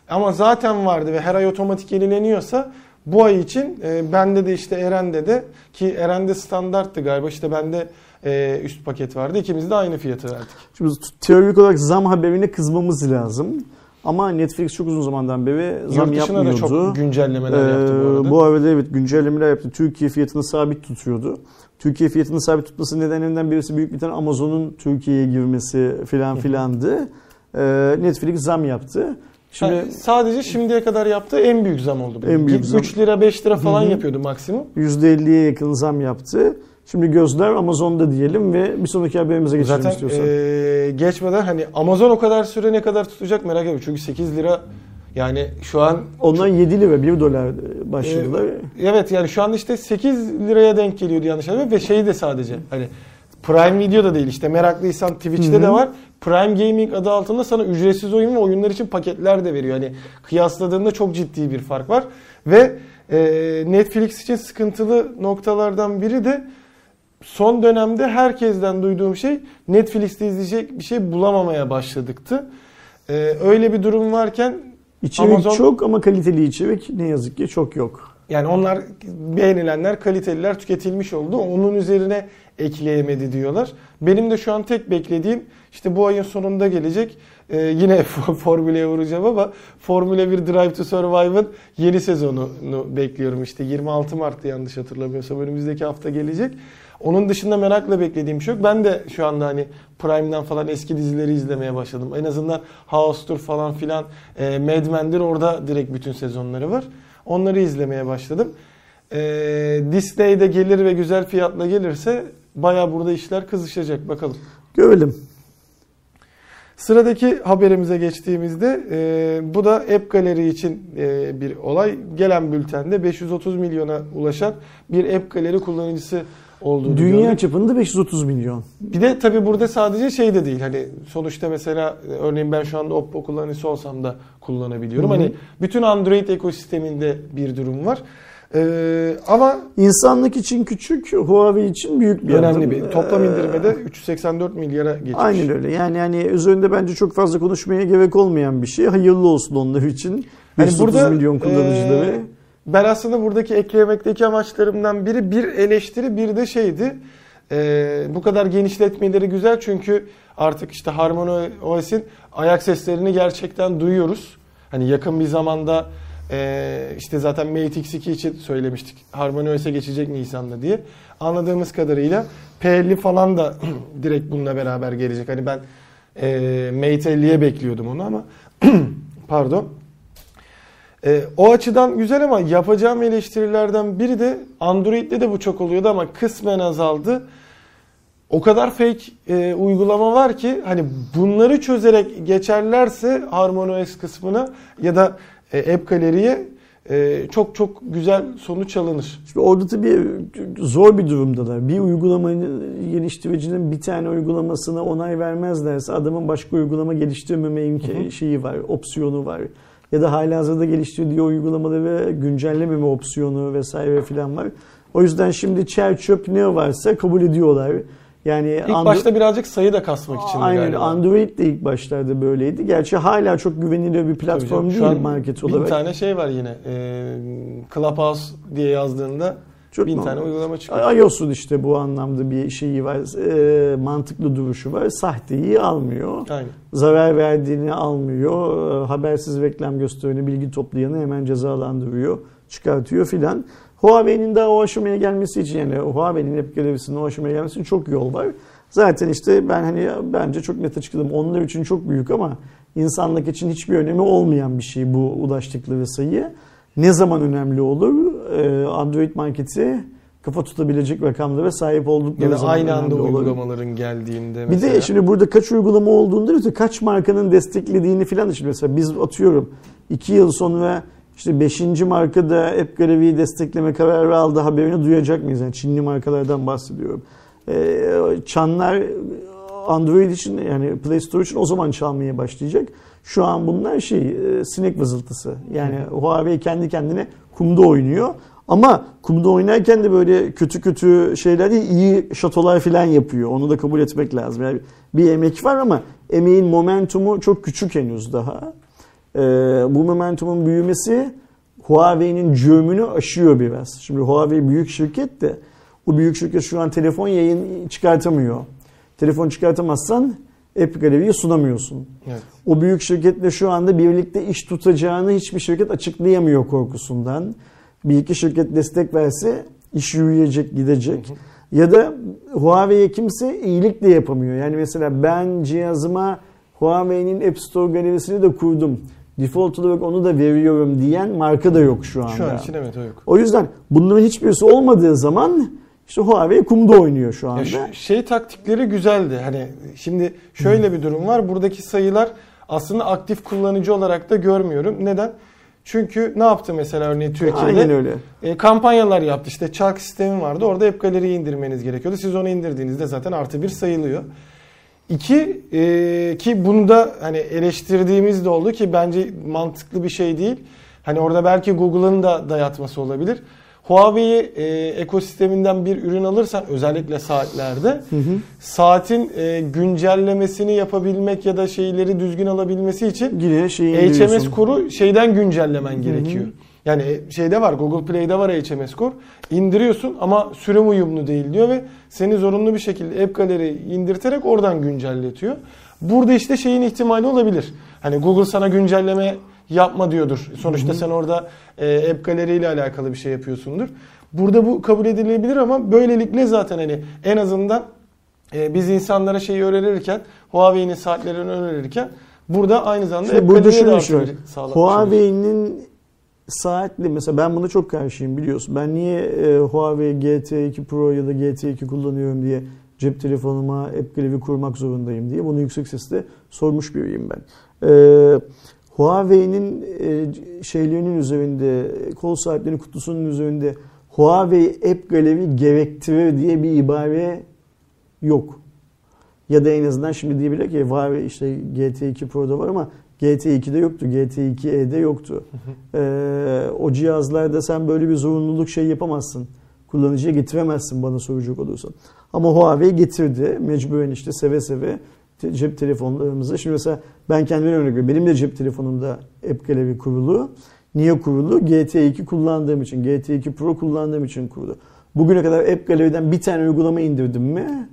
Ama zaten vardı ve her ay otomatik yenileniyorsa bu ay için e, bende de işte Eren'de de ki Eren'de standarttı galiba işte bende e, üst paket vardı. İkimiz de aynı fiyatı verdik. Şimdi teorik olarak zam haberine kızmamız lazım. Ama Netflix çok uzun zamandan beri zam yapmıyordu. Yurt dışına da çok güncellemeler ee, yaptı bu arada. Bu arada evet güncellemeler yaptı. Türkiye fiyatını sabit tutuyordu. Türkiye fiyatını sabit tutması nedenlerinden birisi büyük bir tane Amazon'un Türkiye'ye girmesi filan filandı. Ee, Netflix zam yaptı. Şimdi yani sadece şimdiye kadar yaptığı en büyük zam oldu. En büyük zam. üç lira beş lira falan Hı-hı. yapıyordu maksimum. yüzde elliye yakın zam yaptı. Şimdi gözler Amazon'da diyelim ve bir sonraki haberimize geçelim zaten, istiyorsan. Ee, geçmeden hani Amazon o kadar süre ne kadar tutacak merak ediyorum. Çünkü sekiz lira yani şu an... Ondan çok... yedi lira bir dolar başladılar. Ee, evet yani şu an işte sekiz liraya denk geliyordu yanlış hatırlamıyorum. Ve şey de sadece hani Prime Video da değil işte meraklıysan Twitch'te Hı-hı. de var. Prime Gaming adı altında sana ücretsiz oyun ve oyunlar için paketler de veriyor. Hani kıyasladığında çok ciddi bir fark var. Ve e, Netflix için sıkıntılı noktalardan biri de son dönemde herkesten duyduğum şey Netflix'te izleyecek bir şey bulamamaya başladıktı. Ee, öyle bir durum varken İçerik Amazon... çok ama kaliteli içerik ne yazık ki çok yok. Yani onlar beğenilenler kaliteliler tüketilmiş oldu. Onun üzerine ekleyemedi diyorlar. Benim de şu an tek beklediğim işte bu ayın sonunda gelecek ee, yine formüle vuracağım ama Formula bir Drive to Survive'ın yeni sezonunu bekliyorum. İşte yirmi altı Mart'ta yanlış hatırlamıyorsam önümüzdeki hafta gelecek. Onun dışında merakla beklediğim şey yok. Ben de şu anda hani Prime'dan falan eski dizileri izlemeye başladım. En azından House'tur falan filan, e, Mad Men'dir orada direkt bütün sezonları var. Onları izlemeye başladım. E, Disney'de gelir ve güzel fiyatla gelirse bayağı burada işler kızışacak bakalım. Görelim. Sıradaki haberimize geçtiğimizde e, bu da App Gallery için e, bir olay. Gelen bültende beş yüz otuz milyona ulaşan bir App Gallery kullanıcısı olduğunu Dünya gördük. Çapında beş yüz otuz milyon. Bir de tabii burada sadece şey de değil. Hani sonuçta mesela örneğin ben şu anda Oppo kullanıcısı olsam da kullanabiliyorum. Hı-hı. Hani bütün Android ekosisteminde bir durum var. Ee, ama insanlık için küçük, Huawei için büyük bir önemli adım. Bir toplam indirmede ee, üç yüz seksen dört milyara geçmiş. Aynen öyle. Yani yani üzerinde bence çok fazla konuşmaya gerek olmayan bir şey. Hayırlı olsun onlar için. beş yüz otuz yani milyon kullanıcıları. E- Ben aslında buradaki eklemekteki amaçlarımdan biri bir eleştiri bir de şeydi. Ee, bu kadar genişletmeleri güzel çünkü artık işte HarmonyOS'in ayak seslerini gerçekten duyuyoruz. Hani yakın bir zamanda e, işte zaten Mate X iki için söylemiştik. HarmonyOS'e geçecek Nisan'da diye. Anladığımız kadarıyla P elli falan da direkt bununla beraber gelecek. Hani ben e, Mate elliye bekliyordum onu ama pardon. E, o açıdan güzel ama yapacağım eleştirilerden biri de Android'de de bu çok oluyordu ama kısmen azaldı. O kadar fake e, uygulama var ki hani bunları çözerek geçerlerse HarmonyOS kısmına ya da e, App Gallery'ye e, çok çok güzel sonuç alınır. İşte orada tabii zor bir durumdalar. Bir uygulamanın geliştiricinin bir tane uygulamasına onay vermezlerse adamın başka uygulama geliştirmeme imkanı şeyi var, opsiyonu var. Ya da halihazırda geliştirdiği uygulamaları ve güncellememe opsiyonu vesaire filan var. O yüzden şimdi çer çöp ne varsa kabul ediyorlar. Yani İlk Andro- başta birazcık sayı da kasmak için galiba. Aynen Android de ilk başlarda böyleydi. Gerçi hala çok güvenilir bir platform değil market olarak. Bir tane şey var yine. E, Clubhouse diye yazdığında çok bin normal. Tane uygulama çıkıyor. iOS'un işte bu anlamda bir şeyi var, e, mantıklı duruşu var. Sahteyi almıyor, aynen. Zarar verdiğini almıyor, e, habersiz reklam göstereni, bilgi toplayanı hemen cezalandırıyor, çıkartıyor filan. Huawei'nin daha o aşamaya gelmesi için yani Huawei'nin App Gallery'sinin o aşamaya gelmesi için çok yol var. Zaten işte ben hani bence çok net açıkladım. Onlar için çok büyük ama insanlık için hiçbir önemi olmayan bir şey bu ulaştıkları sayı. Ne zaman önemli olur? Android marketi kafa tutabilecek rakamlara sahip oldukları zaman önemli olur. Aynı anda uygulamaların olur. geldiğinde mesela. Bir de şimdi burada kaç uygulama olduğunda işte kaç markanın desteklediğini filan işte mesela biz atıyorum iki yıl sonra işte beşinci marka da App Gallery'yi destekleme kararı aldı haberini duyacak mıyız? Yani Çinli markalardan bahsediyorum. Çanlar Android için yani Play Store için o zaman çalmaya başlayacak. Şu an bunlar şey sinek vızıltısı. Yani Huawei kendi kendine kumda oynuyor. Ama kumda oynarken de böyle kötü kötü şeyler değil, iyi şatolar falan yapıyor. Onu da kabul etmek lazım. Yani bir emek var ama emeğin momentumu çok küçük henüz daha. Ee, bu momentumun büyümesi Huawei'nin cömünü aşıyor biraz. Şimdi Huawei büyük şirket de o büyük şirket şu an telefon yayın çıkartamıyor. Telefon çıkartamazsan App Gallery'yi sunamıyorsun. Evet. O büyük şirketle şu anda birlikte iş tutacağını hiçbir şirket açıklayamıyor korkusundan. Bir iki şirket destek verse iş yürüyecek, gidecek. Hı hı. Ya da Huawei'ye kimse iyilik de yapamıyor. Yani mesela ben cihazıma Huawei'nin App Store galerisini de kurdum, default olarak onu da veriyorum diyen marka da yok şu anda. Şu an için evet o yok. O yüzden bunların hiçbirisi olmadığı zaman işte Huawei kumda oynuyor şu anda. Ya şey taktikleri güzeldi. Hani şimdi şöyle bir durum var. Buradaki sayılar aslında aktif kullanıcı olarak da görmüyorum. Neden? Çünkü ne yaptı mesela örneğin Türkiye'de? E, kampanyalar yaptı. İşte çark sistemi vardı. Orada App Gallery'yi indirmeniz gerekiyordu. Siz onu indirdiğinizde zaten artı bir sayılıyor. İki, e, ki bunu da hani eleştirdiğimiz de oldu ki bence mantıklı bir şey değil. Hani orada belki Google'ın da dayatması olabilir. Huawei'yi e, ekosisteminden bir ürün alırsan özellikle saatlerde hı hı. saatin e, güncellemesini yapabilmek ya da şeyleri düzgün alabilmesi için H M S Core'u şeyden güncellemen hı hı. gerekiyor. Yani şeyde var, Google Play'de var H M S Core. İndiriyorsun ama sürüm uyumlu değil diyor ve seni zorunlu bir şekilde App Gallery'yi indirterek oradan güncelletiyor. Burada işte şeyin ihtimali olabilir. Hani Google sana güncelleme yapma diyordur. Sonuçta hı hı. sen orada e, App Gallery ile alakalı bir şey yapıyorsundur. Burada bu kabul edilebilir ama böylelikle zaten hani en azından e, biz insanlara şeyi önerirken, Huawei'nin saatlerini önerirken burada aynı zamanda App Gallery'ye de artık sağlamış. Huawei'nin saatli mesela ben buna çok karşıyım biliyorsun. Ben niye e, Huawei G T iki Pro ya da G T iki kullanıyorum diye cep telefonuma App Gallery kurmak zorundayım diye bunu yüksek sesle sormuş biriyim ben. E, Huawei'nin e, şeylerinin üzerinde, kol saatlerinin kutusunun üzerinde Huawei App Gallery gerektirir diye bir ibare yok. Ya da en azından şimdi diyebilir ki Huawei işte G T iki Pro'da var ama G T iki'de yoktu, G T iki E'de yoktu. Ee, o cihazlarda sen böyle bir zorunluluk şey yapamazsın. Kullanıcıya getiremezsin bana soracak olursan. Ama Huawei getirdi. Mecburen işte seve seve te- cep telefonlarımızı. Şimdi mesela ben kendime örnek veriyorum. Benim de cep telefonumda App Gallery kurulu. Niye kurulu? G T iki kullandığım için, G T iki Pro kullandığım için kurulu. Bugüne kadar App Gallery'den bir tane uygulama indirdim mi?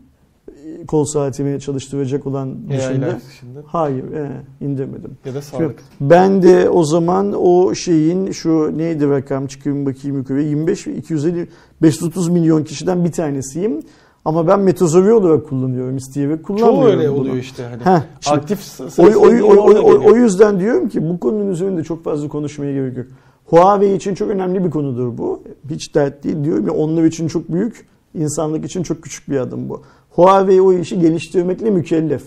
Kol saatimi çalıştıracak olan dışında. Hayır e, indirmedim. Ya da sağlık. Ben de o zaman o şeyin şu neydi rakam çıkayım bakayım yukarı yirmi beş, iki yüz elli, beş yüz otuz milyon kişiden bir tanesiyim. Ama ben metazovi olarak kullanıyorum. İsteyerek kullanmıyorum. Çoğu öyle bunu. Oluyor işte. Hani. Heh, şimdi, aktif o, o, o, o, o yüzden diyorum ki bu konunun üzerinde çok fazla konuşmaya gerek yok. Huawei için çok önemli bir konudur bu. Hiç dert değil diyorum ya onlar için çok büyük, insanlık için çok küçük bir adım bu. Huawei o işi geliştirmekle mükellef.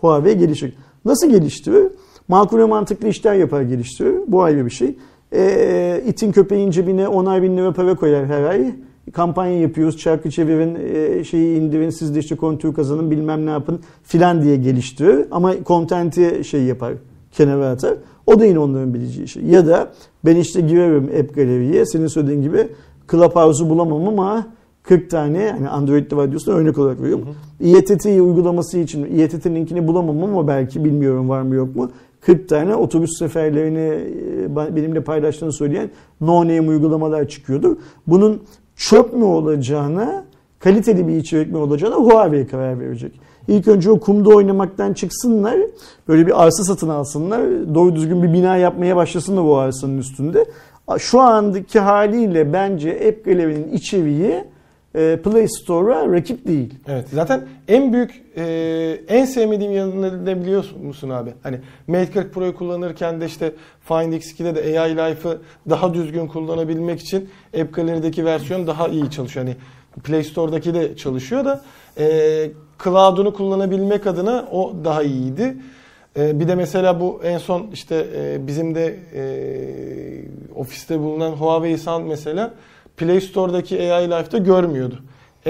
Huawei geliştirir. Nasıl geliştirir? Makul ve mantıklı işler yapar geliştirir. Bu ayrı bir şey. E, itin köpeğin cebine on bin lira para koyar her ay. Kampanya yapıyoruz. Çarkı çevirin, e, şeyi indirin, siz de işte kontür kazanın, bilmem ne yapın filan diye geliştirir. Ama kontenti şey yapar, kenara atar. O da yine onların bileceği şey. Ya da ben işte girerim App Gallery'ye. Senin söylediğin gibi Clubhouse'u bulamam ama kırk tane yani Android device'ına örnek olarak veriyorum. Hı hı. İETT uygulaması için İETT linkini bulamam ama belki bilmiyorum var mı yok mu. kırk tane otobüs seferlerini benimle paylaştığını söyleyen no name uygulamalar çıkıyordu. Bunun çöp mü olacağına, kaliteli bir içerik mi olacağına Huawei karar verecek. İlk önce o kumda oynamaktan çıksınlar, böyle bir arsa satın alsınlar, doğru düzgün bir bina yapmaya başlasınlar bu arsanın üstünde. Şu andaki haliyle bence App Gallery'nin içeriği Play Store'a rakip değil. Evet. Zaten en büyük e, en sevmediğim yanını ne biliyor musun abi? Hani Mate kırk Pro'yu kullanırken de işte Find X iki'de de A I Life'ı daha düzgün kullanabilmek için App Gallery'deki versiyon daha iyi çalışıyor. Hani Play Store'daki de çalışıyor da e, Cloud'unu kullanabilmek adına o daha iyiydi. E, bir de mesela bu en son işte e, bizim de e, ofiste bulunan Huawei Sound mesela Play Store'daki A I Life'da görmüyordu.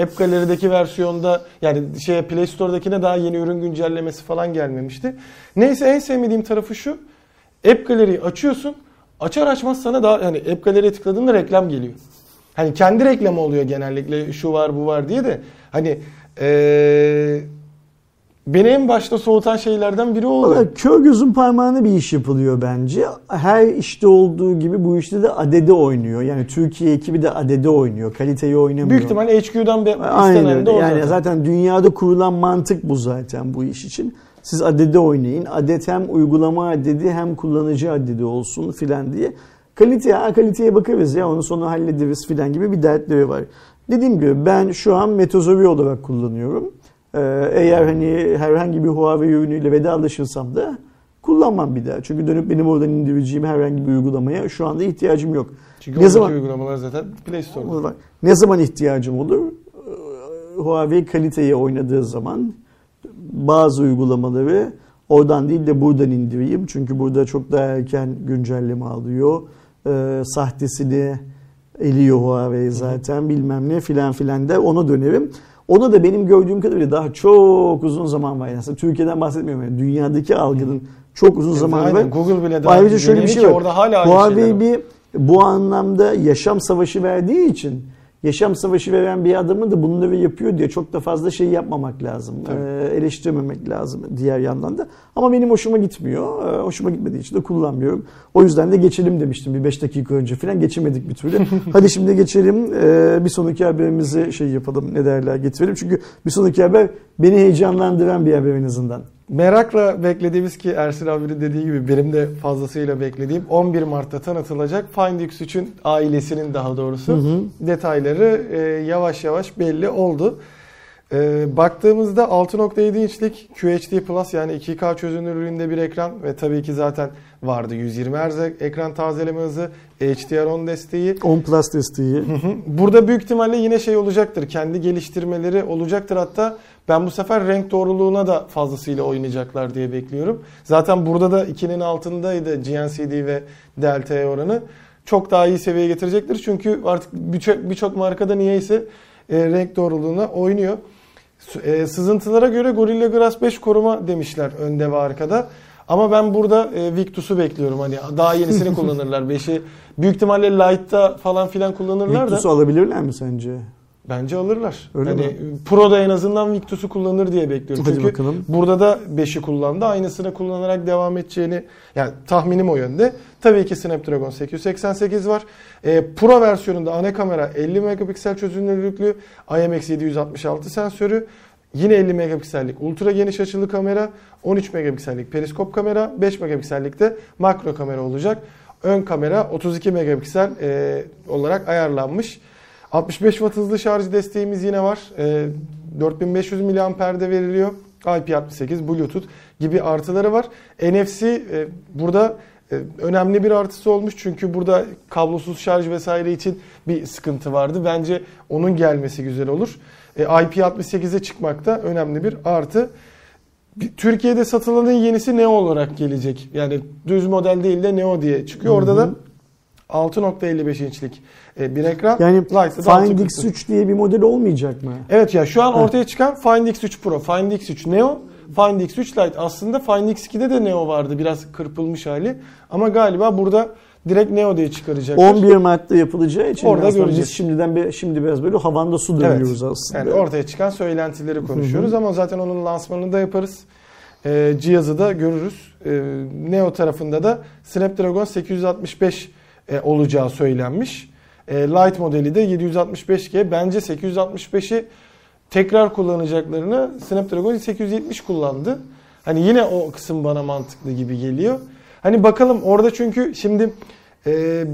App Gallery'deki versiyonda yani şey Play Store'dakine daha yeni ürün güncellemesi falan gelmemişti. Neyse en sevmediğim tarafı şu. App Gallery'yi açıyorsun. Açar açmaz sana daha hani App Gallery'ye tıkladığında reklam geliyor. Hani kendi reklamı oluyor genellikle şu var bu var diye de hani ee, beni en başta soğutan şeylerden biri oldu. Valla kör gözün parmağına bir iş yapılıyor bence. Her işte olduğu gibi bu işte de adede oynuyor. Yani Türkiye ekibi de adede oynuyor. Kaliteyi oynamıyor. Büyük ihtimal H Q'dan istenen de o zaten. Yani zaten dünyada kurulan mantık bu zaten bu iş için. Siz adede oynayın. Adet hem uygulama adedi hem kullanıcı adedi olsun filan diye. Kalite, ha kaliteye bakarız ya onu sonra hallederiz filan gibi bir dertleri var. Dediğim gibi ben şu an Metazovi olarak kullanıyorum. Ee, eğer hani herhangi bir Huawei ürünüyle vedalaşırsam da kullanmam bir daha. Çünkü dönüp benim oradan indireceğim herhangi bir uygulamaya şu anda ihtiyacım yok. Çünkü ne zaman uygulamalar zaten Play Store'da. Ne zaman ihtiyacım olur? Huawei kaliteye oynadığı zaman bazı uygulamaları oradan değil de buradan indireyim. Çünkü burada çok daha erken güncelleme alıyor. Ee, sahtesini eliyor Huawei zaten bilmem ne filan filan der. Ona dönerim. Ona da benim gördüğüm kadarıyla daha çok uzun zaman var. Aslında Türkiye'den bahsetmiyorum. Yani dünyadaki algının çok uzun evet, zamanı var. Google bile daha ayrıca şöyle bir şey var. Orada hala Huawei bir bu anlamda yaşam savaşı verdiği için yaşam savaşı veren bir adamı da bunları yapıyor diye çok da fazla şey yapmamak lazım. Ee, eleştirmemek lazım diğer yandan da. Ama benim hoşuma gitmiyor. Ee, hoşuma gitmediği için de kullanmıyorum. O yüzden de geçelim demiştim bir beş dakika önce falan. Geçemedik bir türlü. Hadi şimdi geçelim. Ee, bir sonraki haberimizi şey yapalım ne derler getirelim. Çünkü bir sonraki haber beni heyecanlandıran bir haber en azından. Merakla beklediğimiz ki Ersin abinin dediği gibi benim de fazlasıyla beklediğim on bir Mart'ta tanıtılacak Find X üçün ailesinin daha doğrusu hı hı. detayları e, yavaş yavaş belli oldu. E, baktığımızda altı nokta yedi inçlik Q H D Plus yani iki K çözünürlüğünde bir ekran ve tabii ki zaten vardı yüz yirmi hertz ekran tazeleme hızı, H D R on desteği. on Plus desteği. Hı hı. Burada büyük ihtimalle yine şey olacaktır, kendi geliştirmeleri olacaktır hatta. Ben bu sefer renk doğruluğuna da fazlasıyla oynayacaklar diye bekliyorum. Zaten burada da ikinin altındaydı G N C D ve D L T A oranı. Çok daha iyi seviyeye getirecektir. Çünkü artık birçok birçok markada niyeyse e, renk doğruluğuna oynuyor. E, sızıntılara göre Gorilla Glass beş koruma demişler önde ve arkada. Ama ben burada e, Victus'u bekliyorum. Hani daha yenisini kullanırlar. beşi büyük ihtimalle Light'ta falan filan kullanırlar Victus'u da. Victus'u alabilirler mi sence? Bence alırlar. Öyle hani mi? Pro'da en azından Victus'u kullanır diye bekliyorum. Hadi çünkü bakalım. Burada da beşi kullandı. Aynısını kullanarak devam edeceğini yani tahminim o yönde. Tabii ki Snapdragon sekiz yüz seksen sekiz var. E, Pro versiyonunda ana kamera elli megapiksel çözünürlüklü I M X yedi yüz altmış altı sensörü. Yine elli megapiksellik ultra geniş açılı kamera. on üç megapiksellik periskop kamera. beş megapiksellik de makro kamera olacak. Ön kamera otuz iki megapiksel e, olarak ayarlanmış. altmış beş watt hızlı şarj desteğimiz yine var. E, dört bin beş yüz miliamper saat'de veriliyor. I P altmış sekiz, Bluetooth gibi artıları var. N F C e, burada e, önemli bir artısı olmuş. Çünkü burada kablosuz şarj vesaire için bir sıkıntı vardı. Bence onun gelmesi güzel olur. E, I P altmış sekize çıkmakta önemli bir artı. Türkiye'de satılanın yenisi Neo olarak gelecek. Yani düz model değil de Neo diye çıkıyor. Orada da altı nokta elli beş inçlik bir ekran. Yani Find X üç diye bir model olmayacak mı? Evet ya şu an ortaya çıkan Find X üç Pro, Find X üç Neo, Find X üç Lite. Aslında Find X ikide de Neo vardı. Biraz kırpılmış hali. Ama galiba burada direkt Neo diye çıkaracaklar. on bir Mart'ta yapılacağı için orada göreceğiz. Şimdiden bir, şimdi biraz böyle havanda su dövüyoruz evet, aslında. Yani ortaya çıkan söylentileri konuşuyoruz ama zaten onun lansmanını da yaparız. E, cihazı da görürüz. E, Neo tarafında da Snapdragon sekiz yüz altmış beş olacağı söylenmiş. Lite modeli de yedi yüz altmış beş G. Bence sekiz yüz altmış beşi tekrar kullanacaklarını Snapdragon sekiz yüz yetmiş kullandı. Hani yine o kısım bana mantıklı gibi geliyor. Hani bakalım orada çünkü şimdi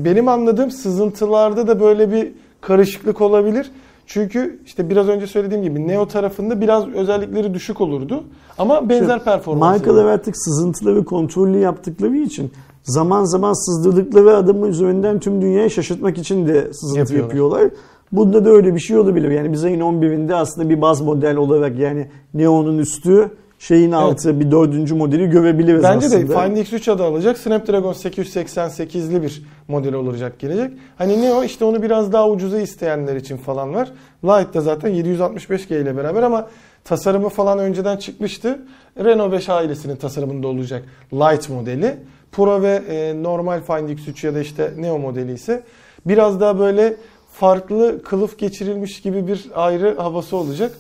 benim anladığım sızıntılarda da böyle bir karışıklık olabilir. Çünkü işte biraz önce söylediğim gibi Neo tarafında biraz özellikleri düşük olurdu. Ama benzer performans. Markalar artık sızıntıları kontrollü yaptıkları için zaman zaman sızdırdıkları adamın üzerinden tüm dünyayı şaşırtmak için de sızıntı yapıyorlar. yapıyorlar. Bunda da öyle bir şey olabilir. Yani biz ayın on birinde aslında bir baz model olarak yani Neo'nun üstü, şeyin altı evet. bir dördüncü modeli görebiliriz bence aslında. Bence de Find X üç adı alacak. Snapdragon sekiz yüz seksen sekizli bir model olacak gelecek. Hani Neo işte onu biraz daha ucuza isteyenler için falan var. Lite'da zaten yedi yüz altmış beş G ile beraber ama tasarımı falan önceden çıkmıştı. Reno beş ailesinin tasarımında olacak Lite modeli. Pro ve e, normal Find X üç ya da işte Neo modeli ise biraz daha böyle farklı kılıf geçirilmiş gibi bir ayrı havası olacak.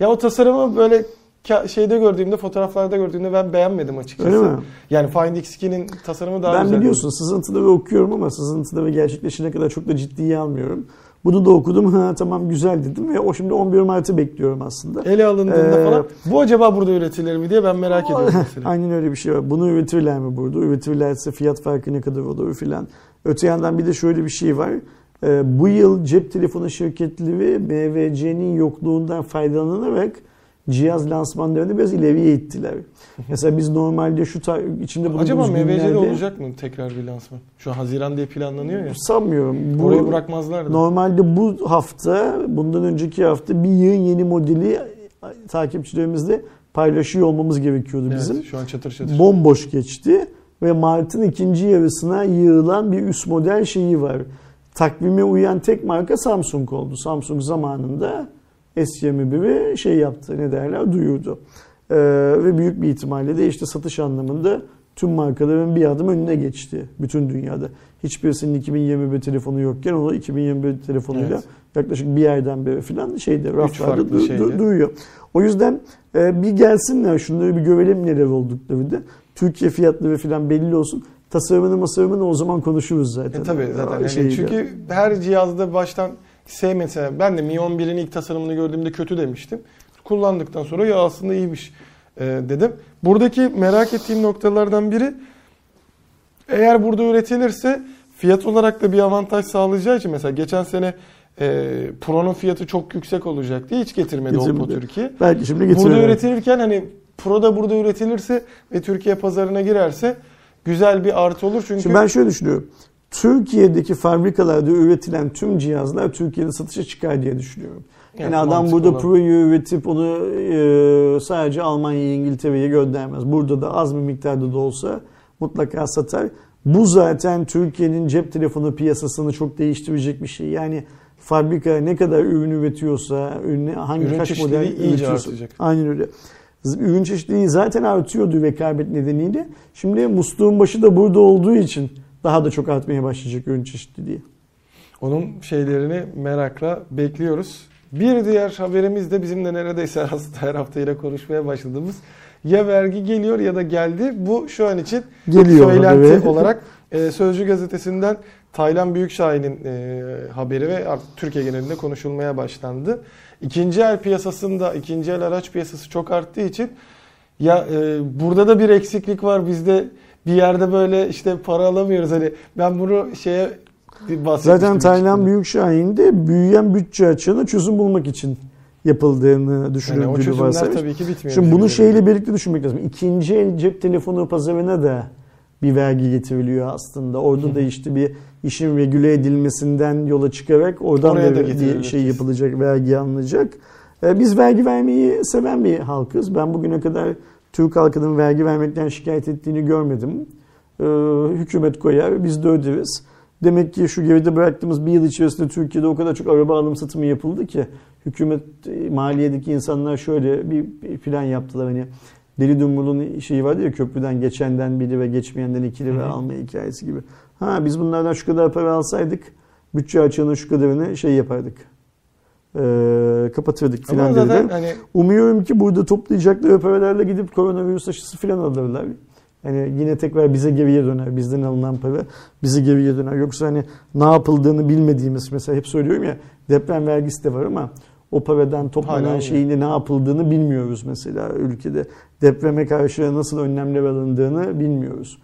Ya o tasarımı böyle ka- şeyde gördüğümde, fotoğraflarda gördüğümde ben beğenmedim açıkçası. Öyle mi? Yani Find X ikinin tasarımı daha ben güzel. Ben biliyorsun sızıntıda ve okuyorum ama sızıntıda ve gerçekleşene kadar çok da ciddiye almıyorum. Bunu da okudum. Ha tamam güzel dedim ve o şimdi on bir Mart'ı bekliyorum aslında. Ele alındığında ee, falan. Bu acaba burada üretilir mi diye ben merak o, ediyorum. Aynen öyle bir şey var. Bunu üretirler mi burada? Üretirlerse fiyat farkı ne kadar olur filan. Öte yandan bir de şöyle bir şey var. Ee, bu yıl cep telefonu şirketleri M V C'nin yokluğundan faydalanarak cihaz lansmanlarını biraz ileriye ittiler. Mesela biz normalde şu tar- içinde bulunduğumuz acaba günlerde... Acaba M V C'de olacak mı tekrar bir lansman? Şu Haziran diye planlanıyor ya. Sanmıyorum. Bu, orayı bırakmazlardı. Normalde bu hafta, bundan önceki hafta bir yığın yeni modeli takipçilerimizle paylaşıyor olmamız gerekiyordu evet, bizim. Şu an çatır çatır. Bomboş geçti ve Mart'ın ikinci yarısına yığılan bir üst model şeyi var. Takvime uyan tek marka Samsung oldu. Samsung zamanında S yirmi bir'i şey yaptı, ne derler, duyurdu. Ee, ve büyük bir ihtimalle de işte satış anlamında tüm markaların bir adım önüne geçti bütün dünyada. Hiçbirisinin iki bin yirmi bir telefonu yokken o iki bin yirmi bir telefonuyla evet. yaklaşık bir aydan beri falan şeyde raflarda du- du- duyuyor. O yüzden e, bir gelsinler, şunları bir görelim neler oldukları da. Türkiye fiyatları falan belli olsun. Tasarımını masarımını o zaman konuşuruz zaten. E, tabii zaten. Yani şeyi çünkü de. Her cihazda baştan S mesela ben de Mi on bir'in ilk tasarımını gördüğümde kötü demiştim. Kullandıktan sonra ya aslında iyiymiş e, dedim. Buradaki merak ettiğim noktalardan biri eğer burada üretilirse fiyat olarak da bir avantaj sağlayacağı için mesela geçen sene e, Pro'nun fiyatı çok yüksek olacak diye hiç getirmedi Oppo Türkiye. Belki şimdi getirir. Burada üretilirken hani Pro da burada üretilirse ve Türkiye pazarına girerse güzel bir artı olur çünkü. Şimdi ben şöyle düşünüyorum. Türkiye'deki fabrikalarda üretilen tüm cihazlar Türkiye'de satışa çıkar diye düşünüyorum. Yani, yani adam burada olan. Pro'yu üretip onu e, sadece Almanya'ya, İngiltere'ye göndermez. Burada da az bir miktarda da olsa mutlaka satar. Bu zaten Türkiye'nin cep telefonu piyasasını çok değiştirecek bir şey. Yani fabrika ne kadar ürün üretiyorsa, ürün hangi ürün kaç model üretiyorsa. Aynen öyle. Ürün çeşitliliği zaten artıyordu rekabet nedeniyle. Şimdi musluğun başı da burada olduğu için daha da çok artmaya başlayacak ürün çeşitliliği. Onun şeylerini merakla bekliyoruz. Bir diğer haberimiz de bizimle neredeyse her haftayla konuşmaya başladığımız ya vergi geliyor ya da geldi. Bu şu an için geliyor, söylenti olarak Sözcü gazetesinden Taylan Büyükşahin'in haberi ve artık Türkiye genelinde konuşulmaya başlandı. İkinci el piyasasında, ikinci el araç piyasası çok arttığı için ya burada da bir eksiklik var bizde. Bir yerde böyle işte para alamıyoruz. Hani ben bunu şeye bahsetmiştim. Zaten Taylan Büyükşahin'de büyüyen bütçe açığına çözüm bulmak için yapıldığını düşünüldüğünü yani bahsetmiş. O çözümler bahsetmiş. Tabii ki bitmiyor. Şimdi bunu şeyle birlikte düşünmek lazım. İkinci el cep telefonu pazarına da bir vergi getiriliyor aslında. Orada da işte bir işin regüle edilmesinden yola çıkarak oradan bir şey yapılacak, vergi alınacak. Biz vergi vermeyi seven bir halkız. Ben bugüne kadar Türk halkının vergi vermekten şikayet ettiğini görmedim. Ee, hükümet koyar, biz de öderiz. Demek ki şu geride bıraktığımız bir yıl içerisinde Türkiye'de o kadar çok araba alım satımı yapıldı ki hükümet, maliyedeki insanlar şöyle bir plan yaptılar. Hani Deli Dumrul'un şeyi vardı ya, köprüden geçenden bir lira, geçmeyenden iki lira alma hikayesi gibi. Ha biz bunlardan şu kadar para alsaydık, bütçe açığının şu kadarını şey yapardık. E, kapatırdık filan dediler. Hani... Umuyorum ki burada toplayacakları paralarla gidip koronavirüs aşısı filan alırlar. Yani yine tekrar bize geriye döner. Bizden alınan para bize geriye döner. Yoksa hani ne yapıldığını bilmediğimiz, mesela hep söylüyorum ya, deprem vergisi de var ama o paradan toplanan şeyin ne yapıldığını bilmiyoruz mesela ülkede. Depreme karşı nasıl önlemler alındığını bilmiyoruz.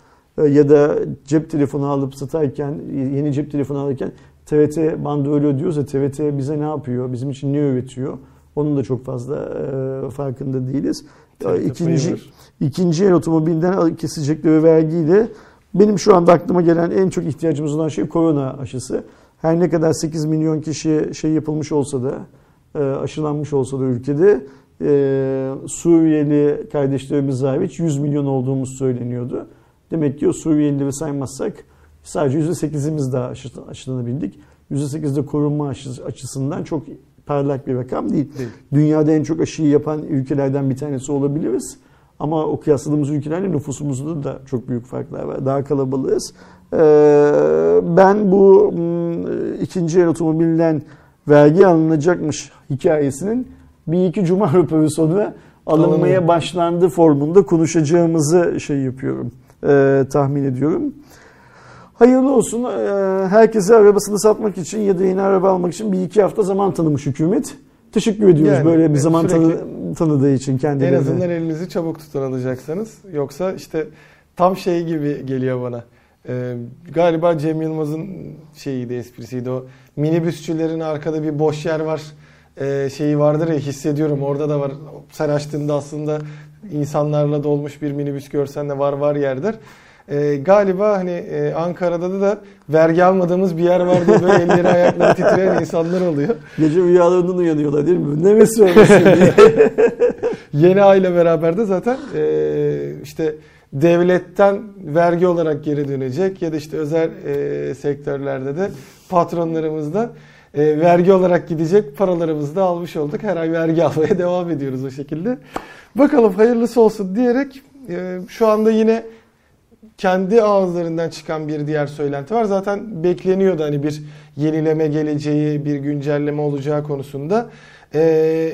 Ya da cep telefonu alıp satarken, yeni cep telefonu alırken T R T bandrolü ödüyoruz ya, T R T bize ne yapıyor, bizim için ne öğretiyor? Onun da çok fazla e, farkında değiliz. İkinci, ikinci el otomobilden kesecekleri vergiyle benim şu anda aklıma gelen en çok ihtiyacımız olan şey korona aşısı. Her ne kadar sekiz milyon kişi şey yapılmış olsa da, e, aşılanmış olsa da ülkede, e, Suriyeli kardeşlerimiz hariç yüz milyon olduğumuz söyleniyordu. Demek ki o Suriyelileri saymazsak sadece yüzde sekizimiz daha aşılanabildik. yüzde sekizde korunma açısından çok parlak bir rakam değil. değil. Dünyada en çok aşıyı yapan ülkelerden bir tanesi olabiliriz. Ama o kıyasladığımız ülkelerle nüfusumuzda da çok büyük farklar var. Daha kalabalığız. Ben bu ikinci el otomobilden vergi alınacakmış hikayesinin bir iki cuma röportajı sonra alınmaya başlandığı formunda konuşacağımızı şey yapıyorum, tahmin ediyorum. Hayırlı olsun. Herkese arabasını satmak için ya da yeni araba almak için bir iki hafta zaman tanımış hükümet. Teşekkür ediyoruz yani, böyle bir evet, zaman tanı, tanıdığı için kendilerine. En azından elinizi çabuk tutan alacaksanız. Yoksa işte tam şey gibi geliyor bana. Ee, galiba Cem Yılmaz'ın şeyiydi, esprisiydi o. Minibüsçülerin arkada bir boş yer var ee, şeyi vardır ya, hissediyorum orada da var. Sen açtığında aslında insanlarla dolmuş bir minibüs görsen de var var yerdir. Ee, galiba hani e, Ankara'da da, da vergi almadığımız bir yer var diye böyle elleri ayakları titreyen insanlar oluyor. Gece rüyalarından uyanıyorlar değil mi? Ne meselesi diye. Yeni ayla beraber de zaten e, işte devletten vergi olarak geri dönecek ya da işte özel e, sektörlerde de patronlarımız da e, vergi olarak gidecek, paralarımızı da almış olduk. Her ay vergi almaya devam ediyoruz o şekilde. Bakalım hayırlısı olsun diyerek e, şu anda yine kendi ağızlarından çıkan bir diğer söylenti var. Zaten bekleniyordu hani bir yenileme geleceği, bir güncelleme olacağı konusunda. Ee,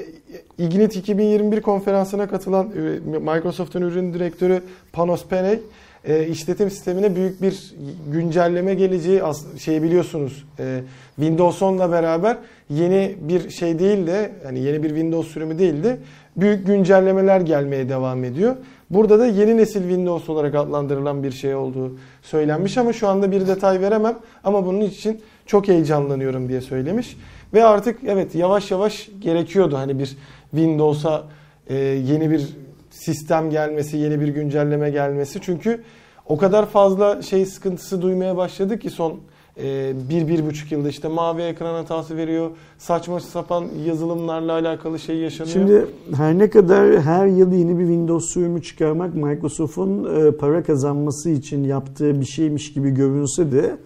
Ignite iki bin yirmi bir konferansına katılan Microsoft'un ürün direktörü Panos Panay, e, işletim sistemine büyük bir güncelleme geleceği, şey biliyorsunuz e, Windows on'la beraber yeni bir şey değil de, yani yeni bir Windows sürümü değil de büyük güncellemeler gelmeye devam ediyor. Burada da yeni nesil Windows olarak adlandırılan bir şey olduğu söylenmiş ama şu anda bir detay veremem ama bunun için çok heyecanlanıyorum diye söylemiş. Ve artık evet yavaş yavaş gerekiyordu hani bir Windows'a e, yeni bir sistem gelmesi, yeni bir güncelleme gelmesi. Çünkü o kadar fazla şey sıkıntısı duymaya başladık ki son bir bir buçuk yılda işte mavi ekran hatası veriyor. Saçma sapan yazılımlarla alakalı şey yaşanıyor. Şimdi her ne kadar her yıl yeni bir Windows sürümü çıkarmak Microsoft'un para kazanması için yaptığı bir şeymiş gibi görünse de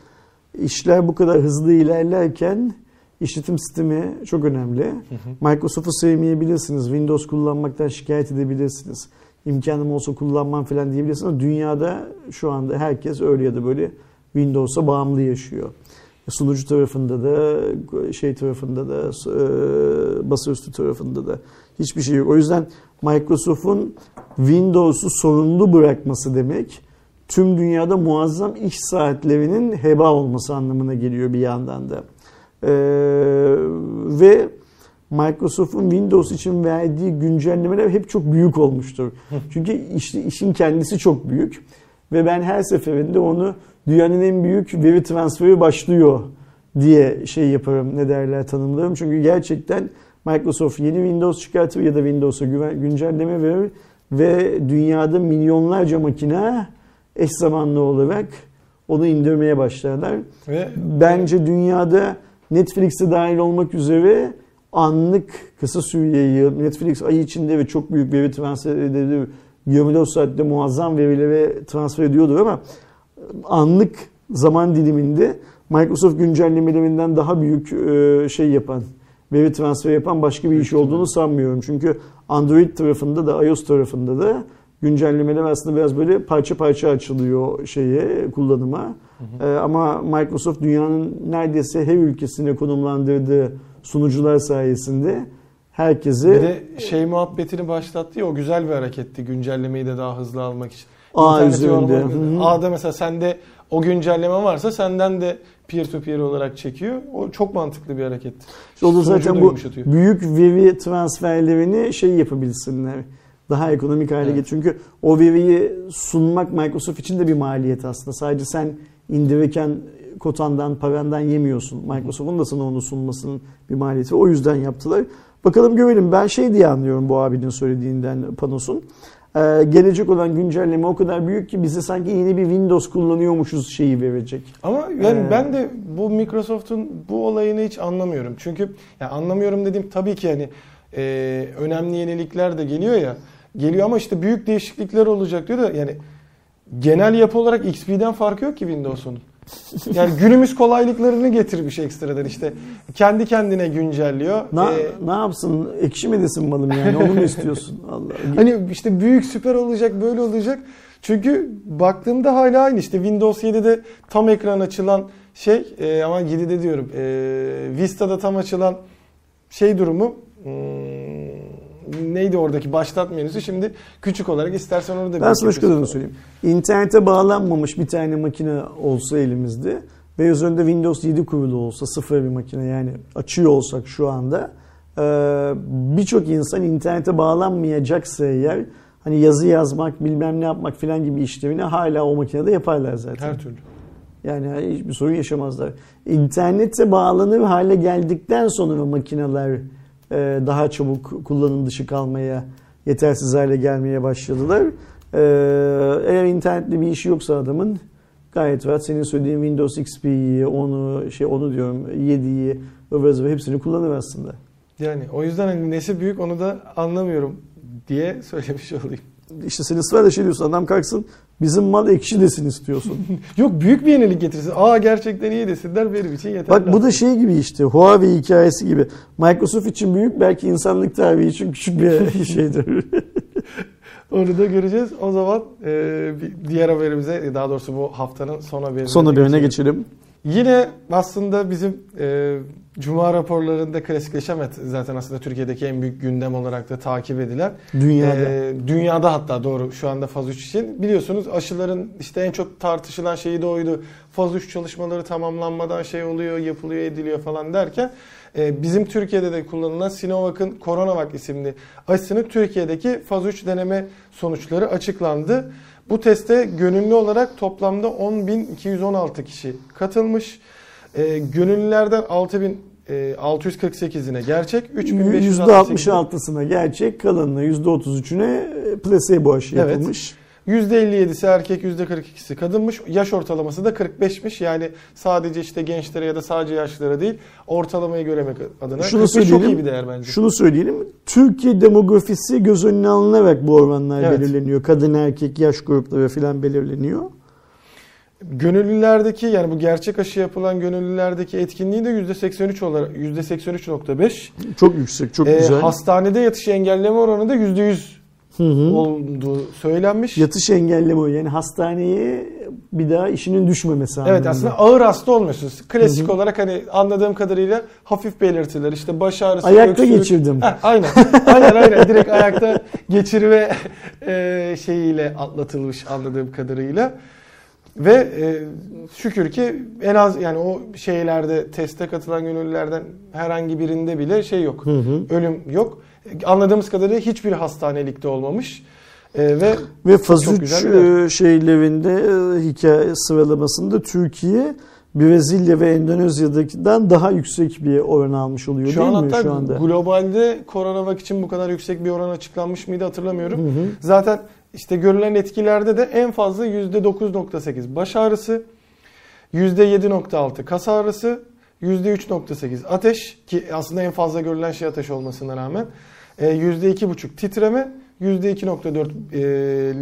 işler bu kadar hızlı ilerlerken işletim sistemi çok önemli. Microsoft'u sevmeyebilirsiniz. Windows kullanmaktan şikayet edebilirsiniz. İmkanım olsa kullanmam falan diyebilirsiniz. Dünyada şu anda herkes öyle ya da böyle Windows'a bağımlı yaşıyor. Sunucu tarafında da, şey tarafında da, e, basarüstü tarafında da hiçbir şey yok. O yüzden Microsoft'un Windows'u sorumlu bırakması demek, tüm dünyada muazzam iş saatlerinin heba olması anlamına geliyor bir yandan da. E, ve Microsoft'un Windows için verdiği güncellemeler hep çok büyük olmuştur. Çünkü iş, işin kendisi çok büyük ve ben her seferinde onu dünyanın en büyük veri transferi başlıyor diye şey yaparım, ne derler, tanımlarım. Çünkü gerçekten Microsoft yeni Windows çıkartır ya da Windows'a güncelleme verir ve dünyada milyonlarca makine eş zamanlı olarak onu indirmeye başlarlar. Ve bence dünyada Netflix'e dahil olmak üzere anlık kısa süreli, Netflix ay içinde ve çok büyük veri transferi edilir. yirmi dört saatte muazzam verileri transfer ediyordur ama anlık zaman diliminde Microsoft güncellemelerinden daha büyük şey yapan, veri transferi yapan başka bir iş olduğunu sanmıyorum. Çünkü Android tarafında da iOS tarafında da güncellemeler aslında biraz böyle parça parça açılıyor şeye, kullanıma. Hı hı. Ama Microsoft dünyanın neredeyse her ülkesine konumlandırdığı sunucular sayesinde herkesi... Bir de şey muhabbetini başlattı ya, o güzel bir hareketti güncellemeyi de daha hızlı almak için. A üzerinde. A'da mesela sende o güncelleme varsa senden de peer to peer olarak çekiyor. O çok mantıklı bir hareket. O da zaten bu büyük veri transferlerini şey yapabilsinler. Daha ekonomik hale evet. Getir. Çünkü o veriyi sunmak Microsoft için de bir maliyet aslında. Sadece sen indirirken kotandan, parandan yemiyorsun. Microsoft'un da sana onu sunmasının bir maliyeti. O yüzden yaptılar. Bakalım görelim. Ben şey diye anlıyorum bu abinin söylediğinden, Panos'un. Ee, gelecek olan güncelleme o kadar büyük ki bize sanki yeni bir Windows kullanıyormuşuz şeyi verecek. Ama yani ee... ben de bu Microsoft'un bu olayını hiç anlamıyorum. Çünkü yani anlamıyorum dediğim tabii ki hani e, önemli yenilikler de geliyor ya. Geliyor ama işte büyük değişiklikler olacak diyor da yani genel yapı olarak X P'den farkı yok ki Windows'un. Yani günümüz kolaylıklarını getirmiş ekstradan işte. Kendi kendine güncelliyor. Ne, ee, ne yapsın? Ekşi mi desin malım yani? Onu mu istiyorsun? Allah. Hani işte büyük süper olacak, böyle olacak. Çünkü baktığımda hala aynı. İşte Windows yedide tam ekran açılan şey e, ama yedide diyorum. E, Vista'da tam açılan şey durumu hmm, neydi oradaki başlat menüsü, şimdi küçük olarak istersen onu da... Ben sana şu kadarını söyleyeyim. İnternete bağlanmamış bir tane makine olsa elimizde ve üzerinde Windows yedi kurulu olsa, sıfır bir makine yani açıyor olsak şu anda, birçok insan internete bağlanmayacaksa eğer hani yazı yazmak, bilmem ne yapmak filan gibi işlemini hala o makinede yaparlar zaten. Her türlü. Yani hiçbir sorun yaşamazlar. İnternete bağlanır hale geldikten sonra makineler daha çabuk kullanım dışı kalmaya, yetersiz hale gelmeye başladılar. Eğer internetli bir işi yoksa adamın gayet rahat senin söylediğin Windows X P'yi, onu şey onu diyorum yediyi, öbür hepsini kullanır aslında. Yani o yüzden hani nesi büyük onu da anlamıyorum diye söylemiş olayım. İşte sen ısrarla şey diyorsun, adam kalksın bizim mal ekşi desin istiyorsun. Yok, büyük bir yenilik getirsin. Aa gerçekten iyi desinler, benim için yeterli. Bak bu aslında da şey gibi işte, Huawei hikayesi gibi. Microsoft için büyük, belki insanlık tarihi için küçük bir şeydir. Onu da göreceğiz. O zaman e, diğer haberimize, daha doğrusu bu haftanın son haberine, son haberine geçelim. Yine aslında bizim e, Cuma raporlarında klasikleşen, zaten aslında Türkiye'deki en büyük gündem olarak da takip edilen. Dünyada. E, dünyada hatta doğru şu anda faz üç için. Biliyorsunuz aşıların işte en çok tartışılan şeyi de oydu. faz üç çalışmaları tamamlanmadan şey oluyor, yapılıyor, ediliyor falan derken. E, bizim Türkiye'de de kullanılan Sinovac'ın CoronaVac isimli aşısının Türkiye'deki faz üç deneme sonuçları açıklandı. Bu teste gönüllü olarak toplamda on bin iki yüz on altı kişi katılmış. E, gönüllülerden altı bin altı yüz kırk sekizine gerçek, üç bin beş yüz altmışına gerçek, kalanına yüzde otuz üçüne placebo aşı yapılmış. Evet. yüzde elli yedisi erkek, yüzde kırk ikisi kadınmış. Yaş ortalaması da kırk beşmiş. Yani sadece işte gençlere ya da sadece yaşlılara değil, ortalamayı göremek adına. Şunu söyleyelim, çok iyi bir değer bence. Şunu söyleyelim. Türkiye demografisi göz önüne alınarak bu oranlar evet. belirleniyor. Kadın, erkek, yaş grupları falan belirleniyor. Gönüllülerdeki, yani bu gerçek aşı yapılan gönüllülerdeki etkinliği de yüzde seksen üç olarak, yüzde seksen üç nokta beş. Çok yüksek, çok ee, güzel. Hastanede yatış engelleme oranı da yüzde yüz hı hı. olduğu söylenmiş. Yatış engelleme, yani hastaneye bir daha işinin düşmemesi anlamında. Evet, aslında ağır hasta olmuyorsunuz. Klasik hı hı. olarak hani anladığım kadarıyla hafif belirtiler, işte baş ağrısı, ayakta öksürük. geçirdim. Heh, aynen. aynen aynen direkt ayakta geçirme e, şeyiyle atlatılmış anladığım kadarıyla. Ve e, şükür ki en az yani o şeylerde teste katılan gönüllülerden herhangi birinde bile şey yok. Hı hı. Ölüm yok. Anladığımız kadarıyla hiçbir hastanelikte olmamış. E, ve ve faz üç şeylerinde e, hikaye sıralamasında Türkiye, Brezilya ve Endonezya'dakinden daha yüksek bir oran almış oluyor şu değil an mi şu anda? Globalde CoronaVac için bu kadar yüksek bir oran açıklanmış mıydı hatırlamıyorum. Hı hı. Zaten İşte görülen etkilerde de en fazla yüzde dokuz nokta sekiz baş ağrısı, yüzde yedi nokta altı kas ağrısı, yüzde üç nokta sekiz ateş, ki aslında en fazla görülen şey ateş olmasına rağmen, yüzde iki buçuk titreme, yüzde iki nokta dört e,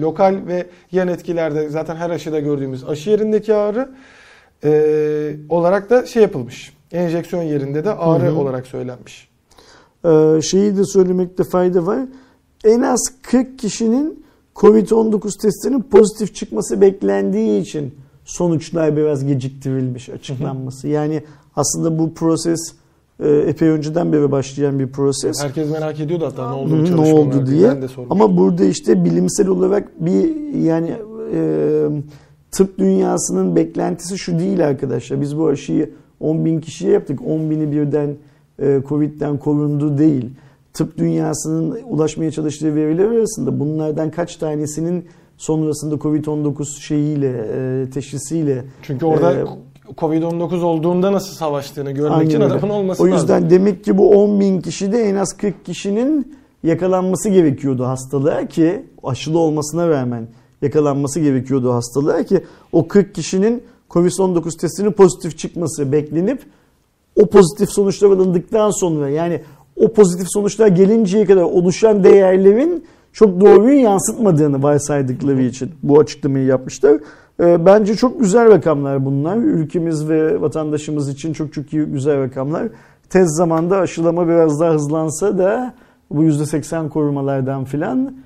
lokal ve yan etkilerde zaten her aşıda gördüğümüz aşı yerindeki ağrı e, olarak da şey yapılmış. Enjeksiyon yerinde de ağrı hı hı. olarak söylenmiş. Ee, şeyi de söylemekte fayda var. En az kırk kişinin kovid on dokuz testinin pozitif çıkması beklendiği için sonuçlar biraz geciktirilmiş açıklanması. Yani aslında bu proses epey önceden beri başlayan bir proses. Herkes merak ediyordu hatta ne oldu, Hı, ne oldu diye. Ama burada işte bilimsel olarak bir yani e, tıp dünyasının beklentisi şu değil arkadaşlar. Biz bu aşıyı on bin kişiye yaptık. on bini birden e, Covid'den korundu değil. Tıp dünyasının ulaşmaya çalıştığı veriler arasında bunlardan kaç tanesinin sonrasında kovid on dokuz şeyiyle, e, teşhisiyle... Çünkü orada e, kovid on dokuz olduğunda nasıl savaştığını görmek için adamın olması lazım. O yüzden lazım. Demek ki bu on bin kişide en az kırk kişinin yakalanması gerekiyordu hastalığa, ki aşılı olmasına rağmen yakalanması gerekiyordu hastalığa, ki o kırk kişinin kovid on dokuz testinin pozitif çıkması beklenip o pozitif sonuçlar alındıktan sonra, yani o pozitif sonuçlar gelinceye kadar oluşan değerlerin çok doğruyu yansıtmadığını varsaydıkları için bu açıklamayı yapmışlar. Bence çok güzel rakamlar bunlar. Ülkemiz ve vatandaşımız için çok çok iyi, güzel rakamlar. Tez zamanda aşılama biraz daha hızlansa da bu yüzde seksen korumalardan filan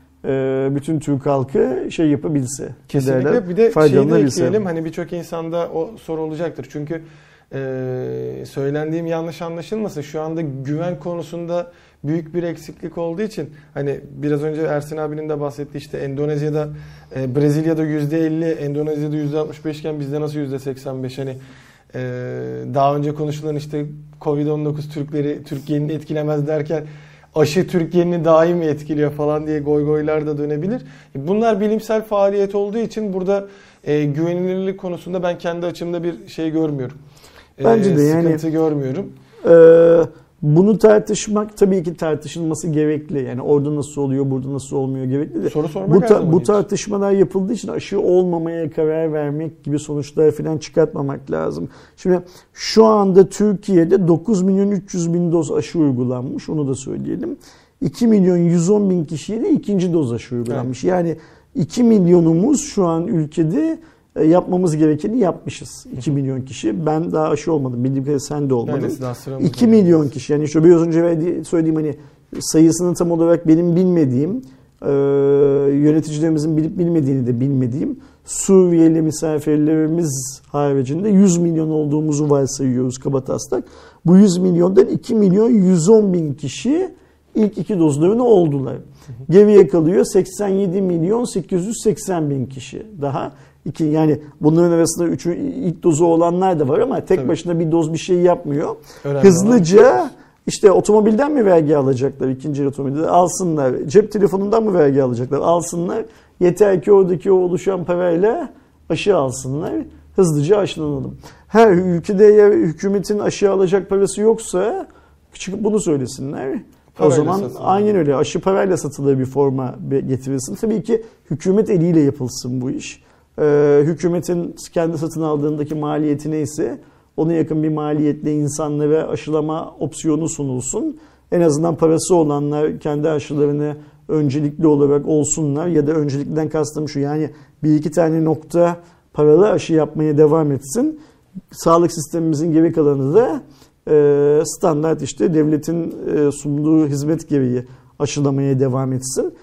bütün Türk halkı şey yapabilse. Kesinlikle. Derler, bir de şeyi de ekleyelim. Hani birçok insanda o soru olacaktır. Çünkü Ee, söylendiğim yanlış anlaşılmasın. Şu anda güven konusunda büyük bir eksiklik olduğu için hani biraz önce Ersin abinin de bahsettiği işte Endonezya'da, e, Brezilya'da yüzde elli, Endonezya'da yüzde altmış beş iken bizde nasıl yüzde seksen beş? Hani e, daha önce konuşulan işte kovid on dokuz Türkleri, Türkiye'ni etkilemez derken aşı Türkiye'ni daimi etkiliyor falan diye goygoylar da dönebilir. Bunlar bilimsel faaliyet olduğu için burada e, güvenilirlik konusunda ben kendi açımda bir şey görmüyorum. Bence e, de sıkıntı yani, görmüyorum. E, bunu tartışmak tabii ki tartışılması gerekli. Yani orada nasıl oluyor, burada nasıl olmuyor gerekli de. Soru sormak bu, ta- bu tartışmalar yapıldığı için aşı olmamaya karar vermek gibi sonuçlar falan çıkartmamak lazım. Şimdi şu anda Türkiye'de dokuz milyon üç yüz bin doz aşı uygulanmış. Onu da söyleyelim. iki milyon yüz on bin kişiye de ikinci doz aşı uygulanmış. Evet. Yani iki milyonumuz şu an ülkede yapmamız gerekeni yapmışız. iki milyon kişi. Ben daha aşı olmadım. Bildiğim kadarıyla sen de olmadın. Yani iki milyon yani kişi. Yani şu biraz önce söylediğim hani sayısını tam olarak benim bilmediğim, e, yöneticilerimizin bilip bilmediğini de bilmediğim Suriyeli misafirlerimiz haricinde yüz milyon olduğumuzu varsayıyoruz kabataslak. Bu yüz milyondan iki milyon yüz on bin kişi ilk iki dozlarını oldular. Geriye kalıyor seksen yedi milyon sekiz yüz seksen bin kişi daha. İki, yani bunların arasında üçü, ilk dozu olanlar da var ama tek Tabii. başına bir doz bir şey yapmıyor. Önemli Hızlıca olan. işte otomobilden mi vergi alacaklar, ikinci el otomobilden alsınlar, cep telefonundan mı vergi alacaklar, alsınlar. Yeter ki oradaki o oluşan parayla aşı alsınlar. Hızlıca aşılanalım. Her ülkede eğer hükümetin aşı alacak parası yoksa çıkıp bunu söylesinler. Parayla o zaman satın. Aynen öyle aşı parayla satılır bir forma getirilsin. Tabii ki hükümet eliyle yapılsın bu iş. Ee, hükümetin kendi satın aldığındaki maliyeti neyse ona yakın bir maliyetle insanlara aşılama opsiyonu sunulsun. En azından parası olanlar kendi aşılarını öncelikli olarak olsunlar ya da öncelikten kastım şu yani bir iki tane nokta paralı aşı yapmaya devam etsin. Sağlık sistemimizin geri kalanı da e, standart işte devletin e, sunduğu hizmet gereği aşılamaya devam etsin.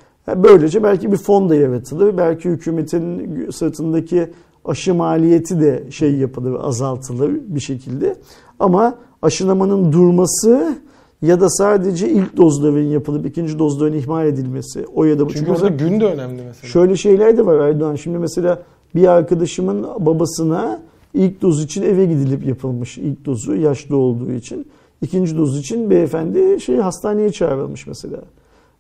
Böylece belki bir fon da yaratılır. Belki hükümetin sırtındaki aşı maliyeti de şey yapılır, azaltılır bir şekilde. Ama aşılamanın durması ya da sadece ilk dozların yapılıp ikinci dozların ihmal edilmesi. O ya da bu. Çünkü, Çünkü orada gün de önemli mesela. Şöyle şeyler de var Erdoğan. Şimdi mesela bir arkadaşımın babasına ilk doz için eve gidilip yapılmış ilk dozu yaşlı olduğu için. İkinci doz için beyefendi şey hastaneye çağrılmış mesela.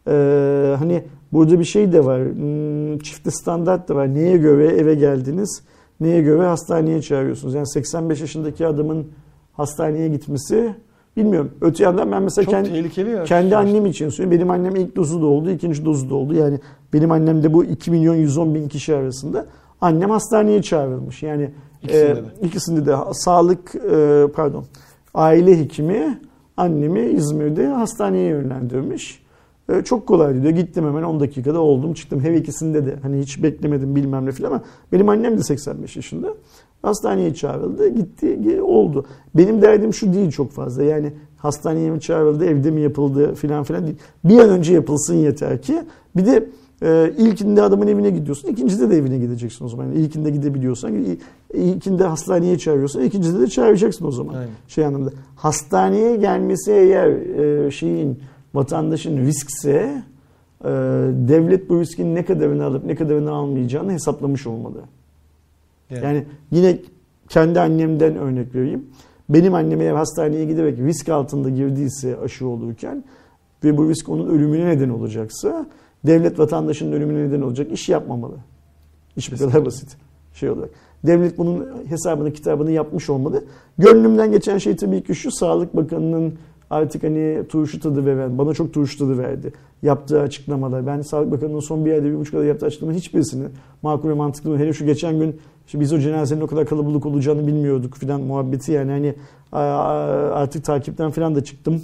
Ee, hani burada bir şey de var, hmm, çifte standart da var. Neye göre eve geldiniz, neye göre hastaneye çağırıyorsunuz? Yani seksen beş yaşındaki adamın hastaneye gitmesi, bilmiyorum. Öte yandan ben mesela kendi, kendi annem için söylüyorum. Benim annem ilk dozu da oldu, ikinci dozu da oldu. Yani benim annem de bu iki milyon yüz on bin kişi arasında. Annem hastaneye çağrılmış. Yani ikisinde, e, de. ikisinde de sağlık, e, pardon, aile hekimi annemi İzmir'de hastaneye yönlendirmiş. Çok kolaydı diyor. Gittim hemen on dakikada oldum çıktım. Her ikisinde de hani hiç beklemedim bilmem ne filan ama benim annem de seksen beş yaşında. Hastaneye çağrıldı. Gitti oldu. Benim derdim şu değil çok fazla. Yani hastaneye mi çağrıldı, evde mi yapıldı filan filan değil. Bir an önce yapılsın yeter ki. Bir de e, ilkinde adamın evine gidiyorsun. İkincide de evine gideceksin o zaman. Yani ilkinde gidebiliyorsan. İlkinde hastaneye çağırıyorsan. İkincide de çağıracaksın o zaman. Aynen. Şey anlamda. Hastaneye gelmesi eğer e, şeyin vatandaşın riskse e, devlet bu riskin ne kadarını alıp ne kadarını almayacağını hesaplamış olmalı. Yani, yani yine kendi annemden örnek vereyim. Benim annem eğer hastaneye giderek risk altında girdiyse aşı olurken ve bu risk onun ölümüne neden olacaksa devlet vatandaşın ölümüne neden olacak iş yapmamalı. İş bu kadar basit şey olarak. Devlet bunun hesabını kitabını yapmış olmalı. Gönlümden geçen şey tabii ki şu Sağlık Bakanı'nın artık hani turşu tadı veren, bana çok turşu tadı verdi yaptığı açıklamalar. Ben Sağlık Bakanı'nın son bir ayda bir buçuk ayda yaptığı açıklamaların hiçbirisini makul ve mantıklı mı? Hele şu geçen gün işte biz o cenazenin o kadar kalabalık olacağını bilmiyorduk filan muhabbeti yani hani artık takipten filan da çıktım.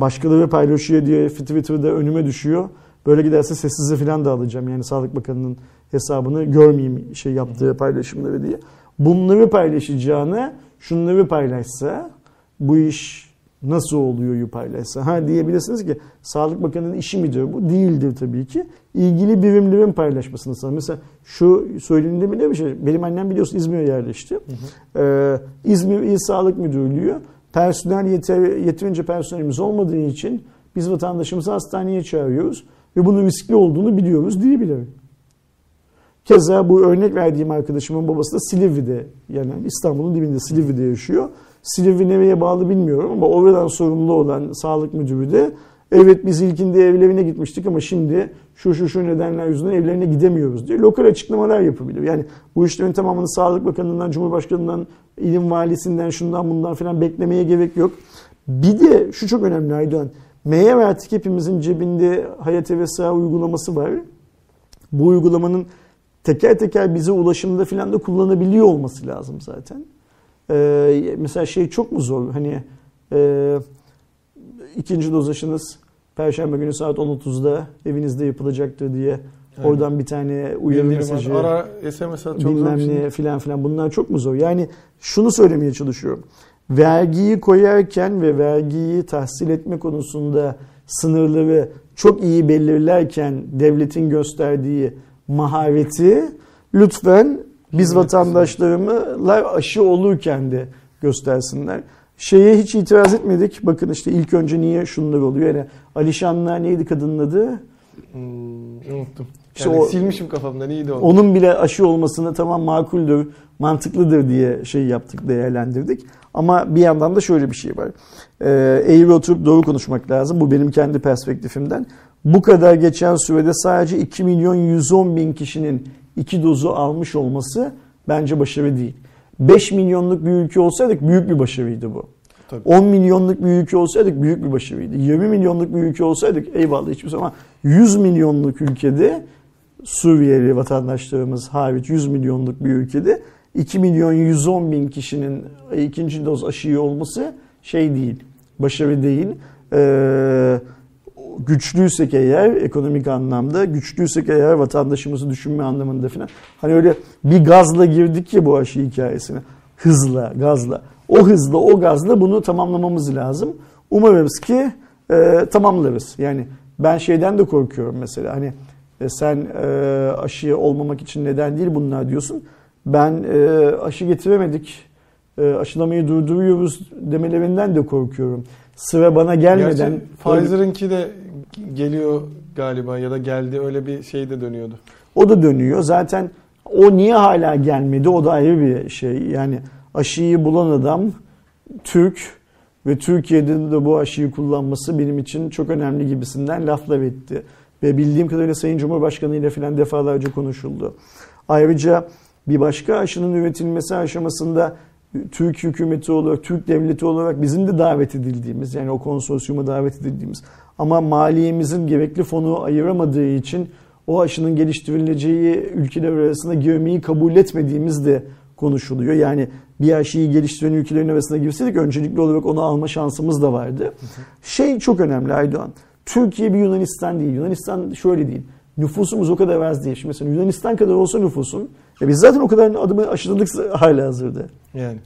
Başkaları paylaşıyor diye Twitter'da önüme düşüyor. Böyle giderse sessize filan da alacağım yani Sağlık Bakanı'nın hesabını görmeyeyim şey yaptığı paylaşımları diye. Bunları paylaşacağını şunları paylaşsa bu iş nasıl oluyor paylaşsa? Ha diyebilirsiniz ki Sağlık Bakanı'nın işi midir bu? Değildir tabii ki. İlgili birimlerin paylaşmasını sanırım. Mesela şu söylediğimde bile bir şey. Benim annem biliyorsun İzmir'e yerleşti. Hı hı. Ee, İzmir İl Sağlık Müdürlüğü personel yeter, yeterince personelimiz olmadığı için Biz vatandaşımızı hastaneye çağırıyoruz ve bunun riskli olduğunu biliyoruz diye bilir. Keza bu örnek verdiğim arkadaşımın babası da Silivri'de, yani İstanbul'un dibinde Silivri'de yaşıyor. Silivri nereye bağlı bilmiyorum ama oradan sorumlu olan sağlık müdürü de evet biz ilkinde evlerine gitmiştik ama şimdi şu şu şu nedenler yüzünden evlerine gidemiyoruz diye lokal açıklamalar yapabilir. Yani bu işlerin tamamını Sağlık Bakanı'ndan, Cumhurbaşkanı'ndan, ilim valisinden, şundan bundan falan beklemeye gerek yok. Bir de şu çok önemli Aydoğan, meğer artık hepimizin cebinde Hayat Evesa uygulaması var. Bu uygulamanın teker teker bize ulaşımda filan da kullanabiliyor olması lazım zaten. Ee, mesela şey çok mu zor? Hani e, ikinci doz aşınız Perşembe günü saat on otuzda evinizde yapılacaktır diye yani oradan bir tane uyarı mesajı, ara S M S at, bilmem ne filan filan, bunlar çok mu zor? Yani şunu söylemeye çalışıyorum. Vergiyi koyarken ve vergiyi tahsil etme konusunda sınırları çok iyi belirlerken devletin gösterdiği mahareti lütfen biz vatandaşlarımızla aşı olurken de göstersinler. Şeye hiç itiraz etmedik. Bakın işte ilk önce niye şunlar oluyor. Yani Alişanlar neydi kadının adı? Hmm, unuttum. İşte yani o, silmişim kafamdan, iyiydi o. Onun bile aşı olmasına tamam makuldür, mantıklıdır diye şey yaptık, değerlendirdik. Ama bir yandan da şöyle bir şey var. Ee, eğri oturup doğru konuşmak lazım. Bu benim kendi perspektifimden. Bu kadar geçen sürede sadece iki milyon yüz on bin kişinin iki dozu almış olması bence başarı değil. beş milyonluk bir ülke olsaydık büyük bir başarıydı bu. Tabii. on milyonluk bir ülke olsaydık büyük bir başarıydı. yirmi milyonluk bir ülke olsaydık eyvallah hiçbir şey, ama yüz milyonluk ülkede, Suriyeli vatandaşlarımız hariç yüz milyonluk bir ülkede iki milyon yüz on bin kişinin ikinci doz aşıyı olması şey değil, başarı değil. Ee, güçlüysek eğer ekonomik anlamda, güçlüysek eğer vatandaşımızı düşünme anlamında falan. Hani öyle bir gazla girdik ya bu aşı hikayesine. Hızla, gazla. O hızla, o gazla bunu tamamlamamız lazım. Umarız ki e, tamamlarız. Yani ben şeyden de korkuyorum mesela. Hani e, sen e, aşıya olmamak için neden değil bunlar diyorsun. Ben e, aşı getiremedik, e, aşılamayı durduruyoruz demelerinden de korkuyorum. Sıra bana gelmeden... Gerçi Pfizer'ınki de geliyor galiba ya da geldi, öyle bir şey de dönüyordu. O da dönüyor. Zaten o niye hala gelmedi? O da ayrı bir şey. Yani aşıyı bulan adam Türk ve Türkiye'de de bu aşıyı kullanması benim için çok önemli gibisinden laflar etti. Ve bildiğim kadarıyla Sayın Cumhurbaşkanı ile falan defalarca konuşuldu. Ayrıca bir başka aşının üretilmesi aşamasında Türk hükümeti olarak, Türk devleti olarak bizim de davet edildiğimiz, yani o konsorsiyuma davet edildiğimiz ama maliyemizin gerekli fonu ayıramadığı için o aşının geliştirileceği ülkeler arasına girmeyi kabul etmediğimiz de konuşuluyor. Yani bir aşıyı geliştiren ülkelerin arasına girseydik öncelikli olarak onu alma şansımız da vardı. Şey çok önemli Aydoğan, Türkiye bir Yunanistan değil. Yunanistan şöyle değil, nüfusumuz o kadar az değil. Şimdi mesela Yunanistan kadar olsa nüfusun, ya biz zaten o kadar adımı aşıladık hala hazırda. Yani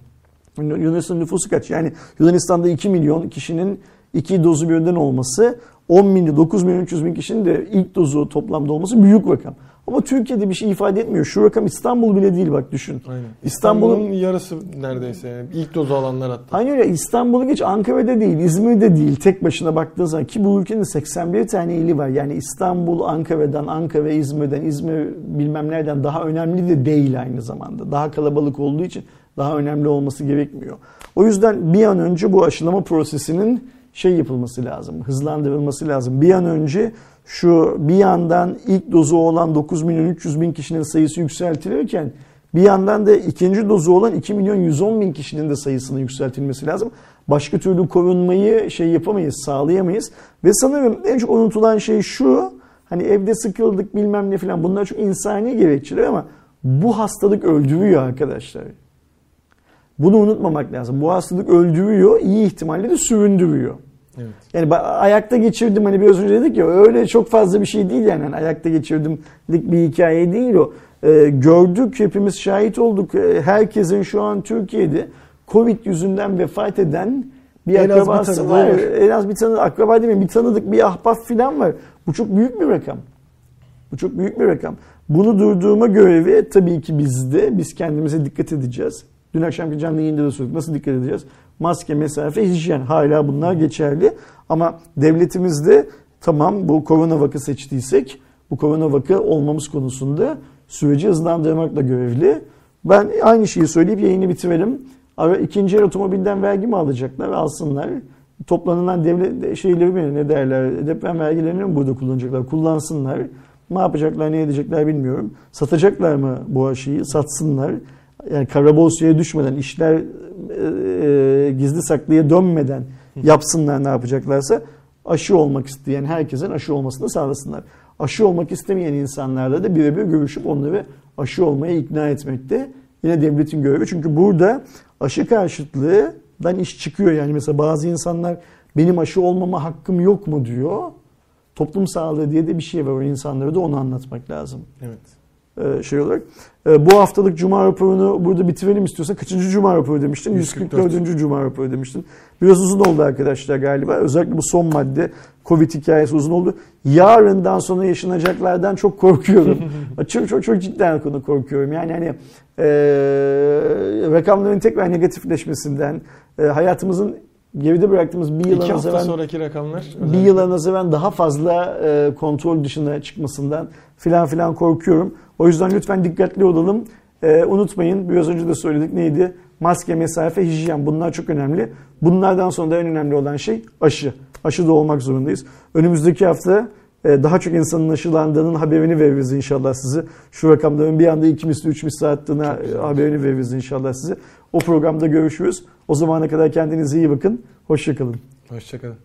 Yunanistan'ın nüfusu kaç? Yani Yunanistan'da iki milyon kişinin iki dozu birden olması, on bin, dokuz milyon üç yüz bin kişinin de ilk dozu toplamda olması büyük rakam. Ama Türkiye'de bir şey ifade etmiyor. Şu rakam İstanbul bile değil, bak düşün. Aynen. İstanbul'un, İstanbul'un yarısı neredeyse, yani ilk dozu alanlar hatta. Aynen öyle. İstanbul'u geç, Ankara'da değil, İzmir'de değil. Tek başına baktığın zaman ki bu ülkenin seksen bir tane ili var. Yani İstanbul Ankara'dan, Ankara İzmir'den, İzmir bilmem nereden daha önemli de değil aynı zamanda. Daha kalabalık olduğu için daha önemli olması gerekmiyor. O yüzden bir an önce bu aşılama prosesinin şey yapılması lazım, hızlandırılması lazım. Bir an önce şu bir yandan ilk dozu olan dokuz milyon üç yüz bin kişinin sayısı yükseltilirken bir yandan da ikinci dozu olan iki milyon yüz on bin kişinin de sayısının yükseltilmesi lazım. Başka türlü korunmayı şey yapamayız, sağlayamayız. Ve sanırım en çok unutulan şey şu, hani evde sıkıldık bilmem ne falan, bunlar çok insani gerekçeler ama bu hastalık öldürüyor arkadaşlar. Bunu unutmamak lazım. Bu hastalık öldürüyor, iyi ihtimalle de süründürüyor. Evet. Yani ayakta geçirdim, hani biraz önce dedik ya, öyle çok fazla bir şey değil yani, yani ayakta geçirdimlik bir hikaye değil o. Ee, gördük, hepimiz şahit olduk. Herkesin şu an Türkiye'de Covid yüzünden vefat eden bir en akrabası bir var. var. En az bir tanıdık, akraba demeyeyim, bir tanıdık, bir ahbap filan var. Bu çok büyük bir rakam. Bu çok büyük bir rakam. Bunu durdurma görevi tabii ki bizde. Biz kendimize dikkat edeceğiz. Dün akşamki canlı yayında da söyledik. Nasıl dikkat edeceğiz? Maske, mesafe, hijyen. Hala bunlar geçerli. Ama devletimizde tamam bu korona vaka seçtiysek bu korona vaka olmamız konusunda süreci hızlandırmakla görevli. Ben aynı şeyi söyleyip yayını bitirelim. İkinci el otomobilden vergi mi alacaklar? Alsınlar. Toplanılan devlet şeyleri mi, ne derler, deprem vergilerini mi burada kullanacaklar? Kullansınlar. Ne yapacaklar, ne edecekler bilmiyorum. Satacaklar mı bu aşıyı? Satsınlar. Yani kara borsaya düşmeden, işler e, e, gizli saklıya dönmeden yapsınlar ne yapacaklarsa. Aşı olmak isteyen herkesin aşı olmasını sağlasınlar. Aşı olmak istemeyen insanlarla da birebir görüşüp onları aşı olmaya ikna etmekte. Yine devletin görevi. Çünkü burada aşı karşıtlığından iş çıkıyor. Yani mesela bazı insanlar benim aşı olmama hakkım yok mu diyor. Toplum sağlığı diye de bir şey var. O insanlara da onu anlatmak lazım. Evet. Ee, şey olarak. Ee, bu haftalık Cuma raporunu burada bitirelim istiyorsan. Kaçıncı Cuma raporu demiştin? yüz kırk dört. yüz kırk dört. Cuma raporu demiştin. Biraz uzun oldu arkadaşlar galiba. Özellikle bu son madde Covid hikayesi uzun oldu. Yarından sonra yaşanacaklardan çok korkuyorum. çok çok çok cidden konu korkuyorum. Yani hani e, rakamların tekrar negatifleşmesinden, e, hayatımızın geride bıraktığımız bir yıla nazaran bir yıla nazaran daha fazla e, kontrol dışına çıkmasından filan filan korkuyorum. O yüzden lütfen dikkatli olalım. E, unutmayın, biraz önce de söyledik neydi? Maske, mesafe, hijyen, bunlar çok önemli. Bunlardan sonra da en önemli olan şey aşı. Aşı da olmak zorundayız. Önümüzdeki hafta e, daha çok insanın aşılandığının haberini veririz inşallah size. Şu rakamların bir anda iki misli, üç misli attığına haberini veririz inşallah size. O programda görüşürüz. O zamana kadar kendinize iyi bakın. Hoşça kalın. Hoşça kalın.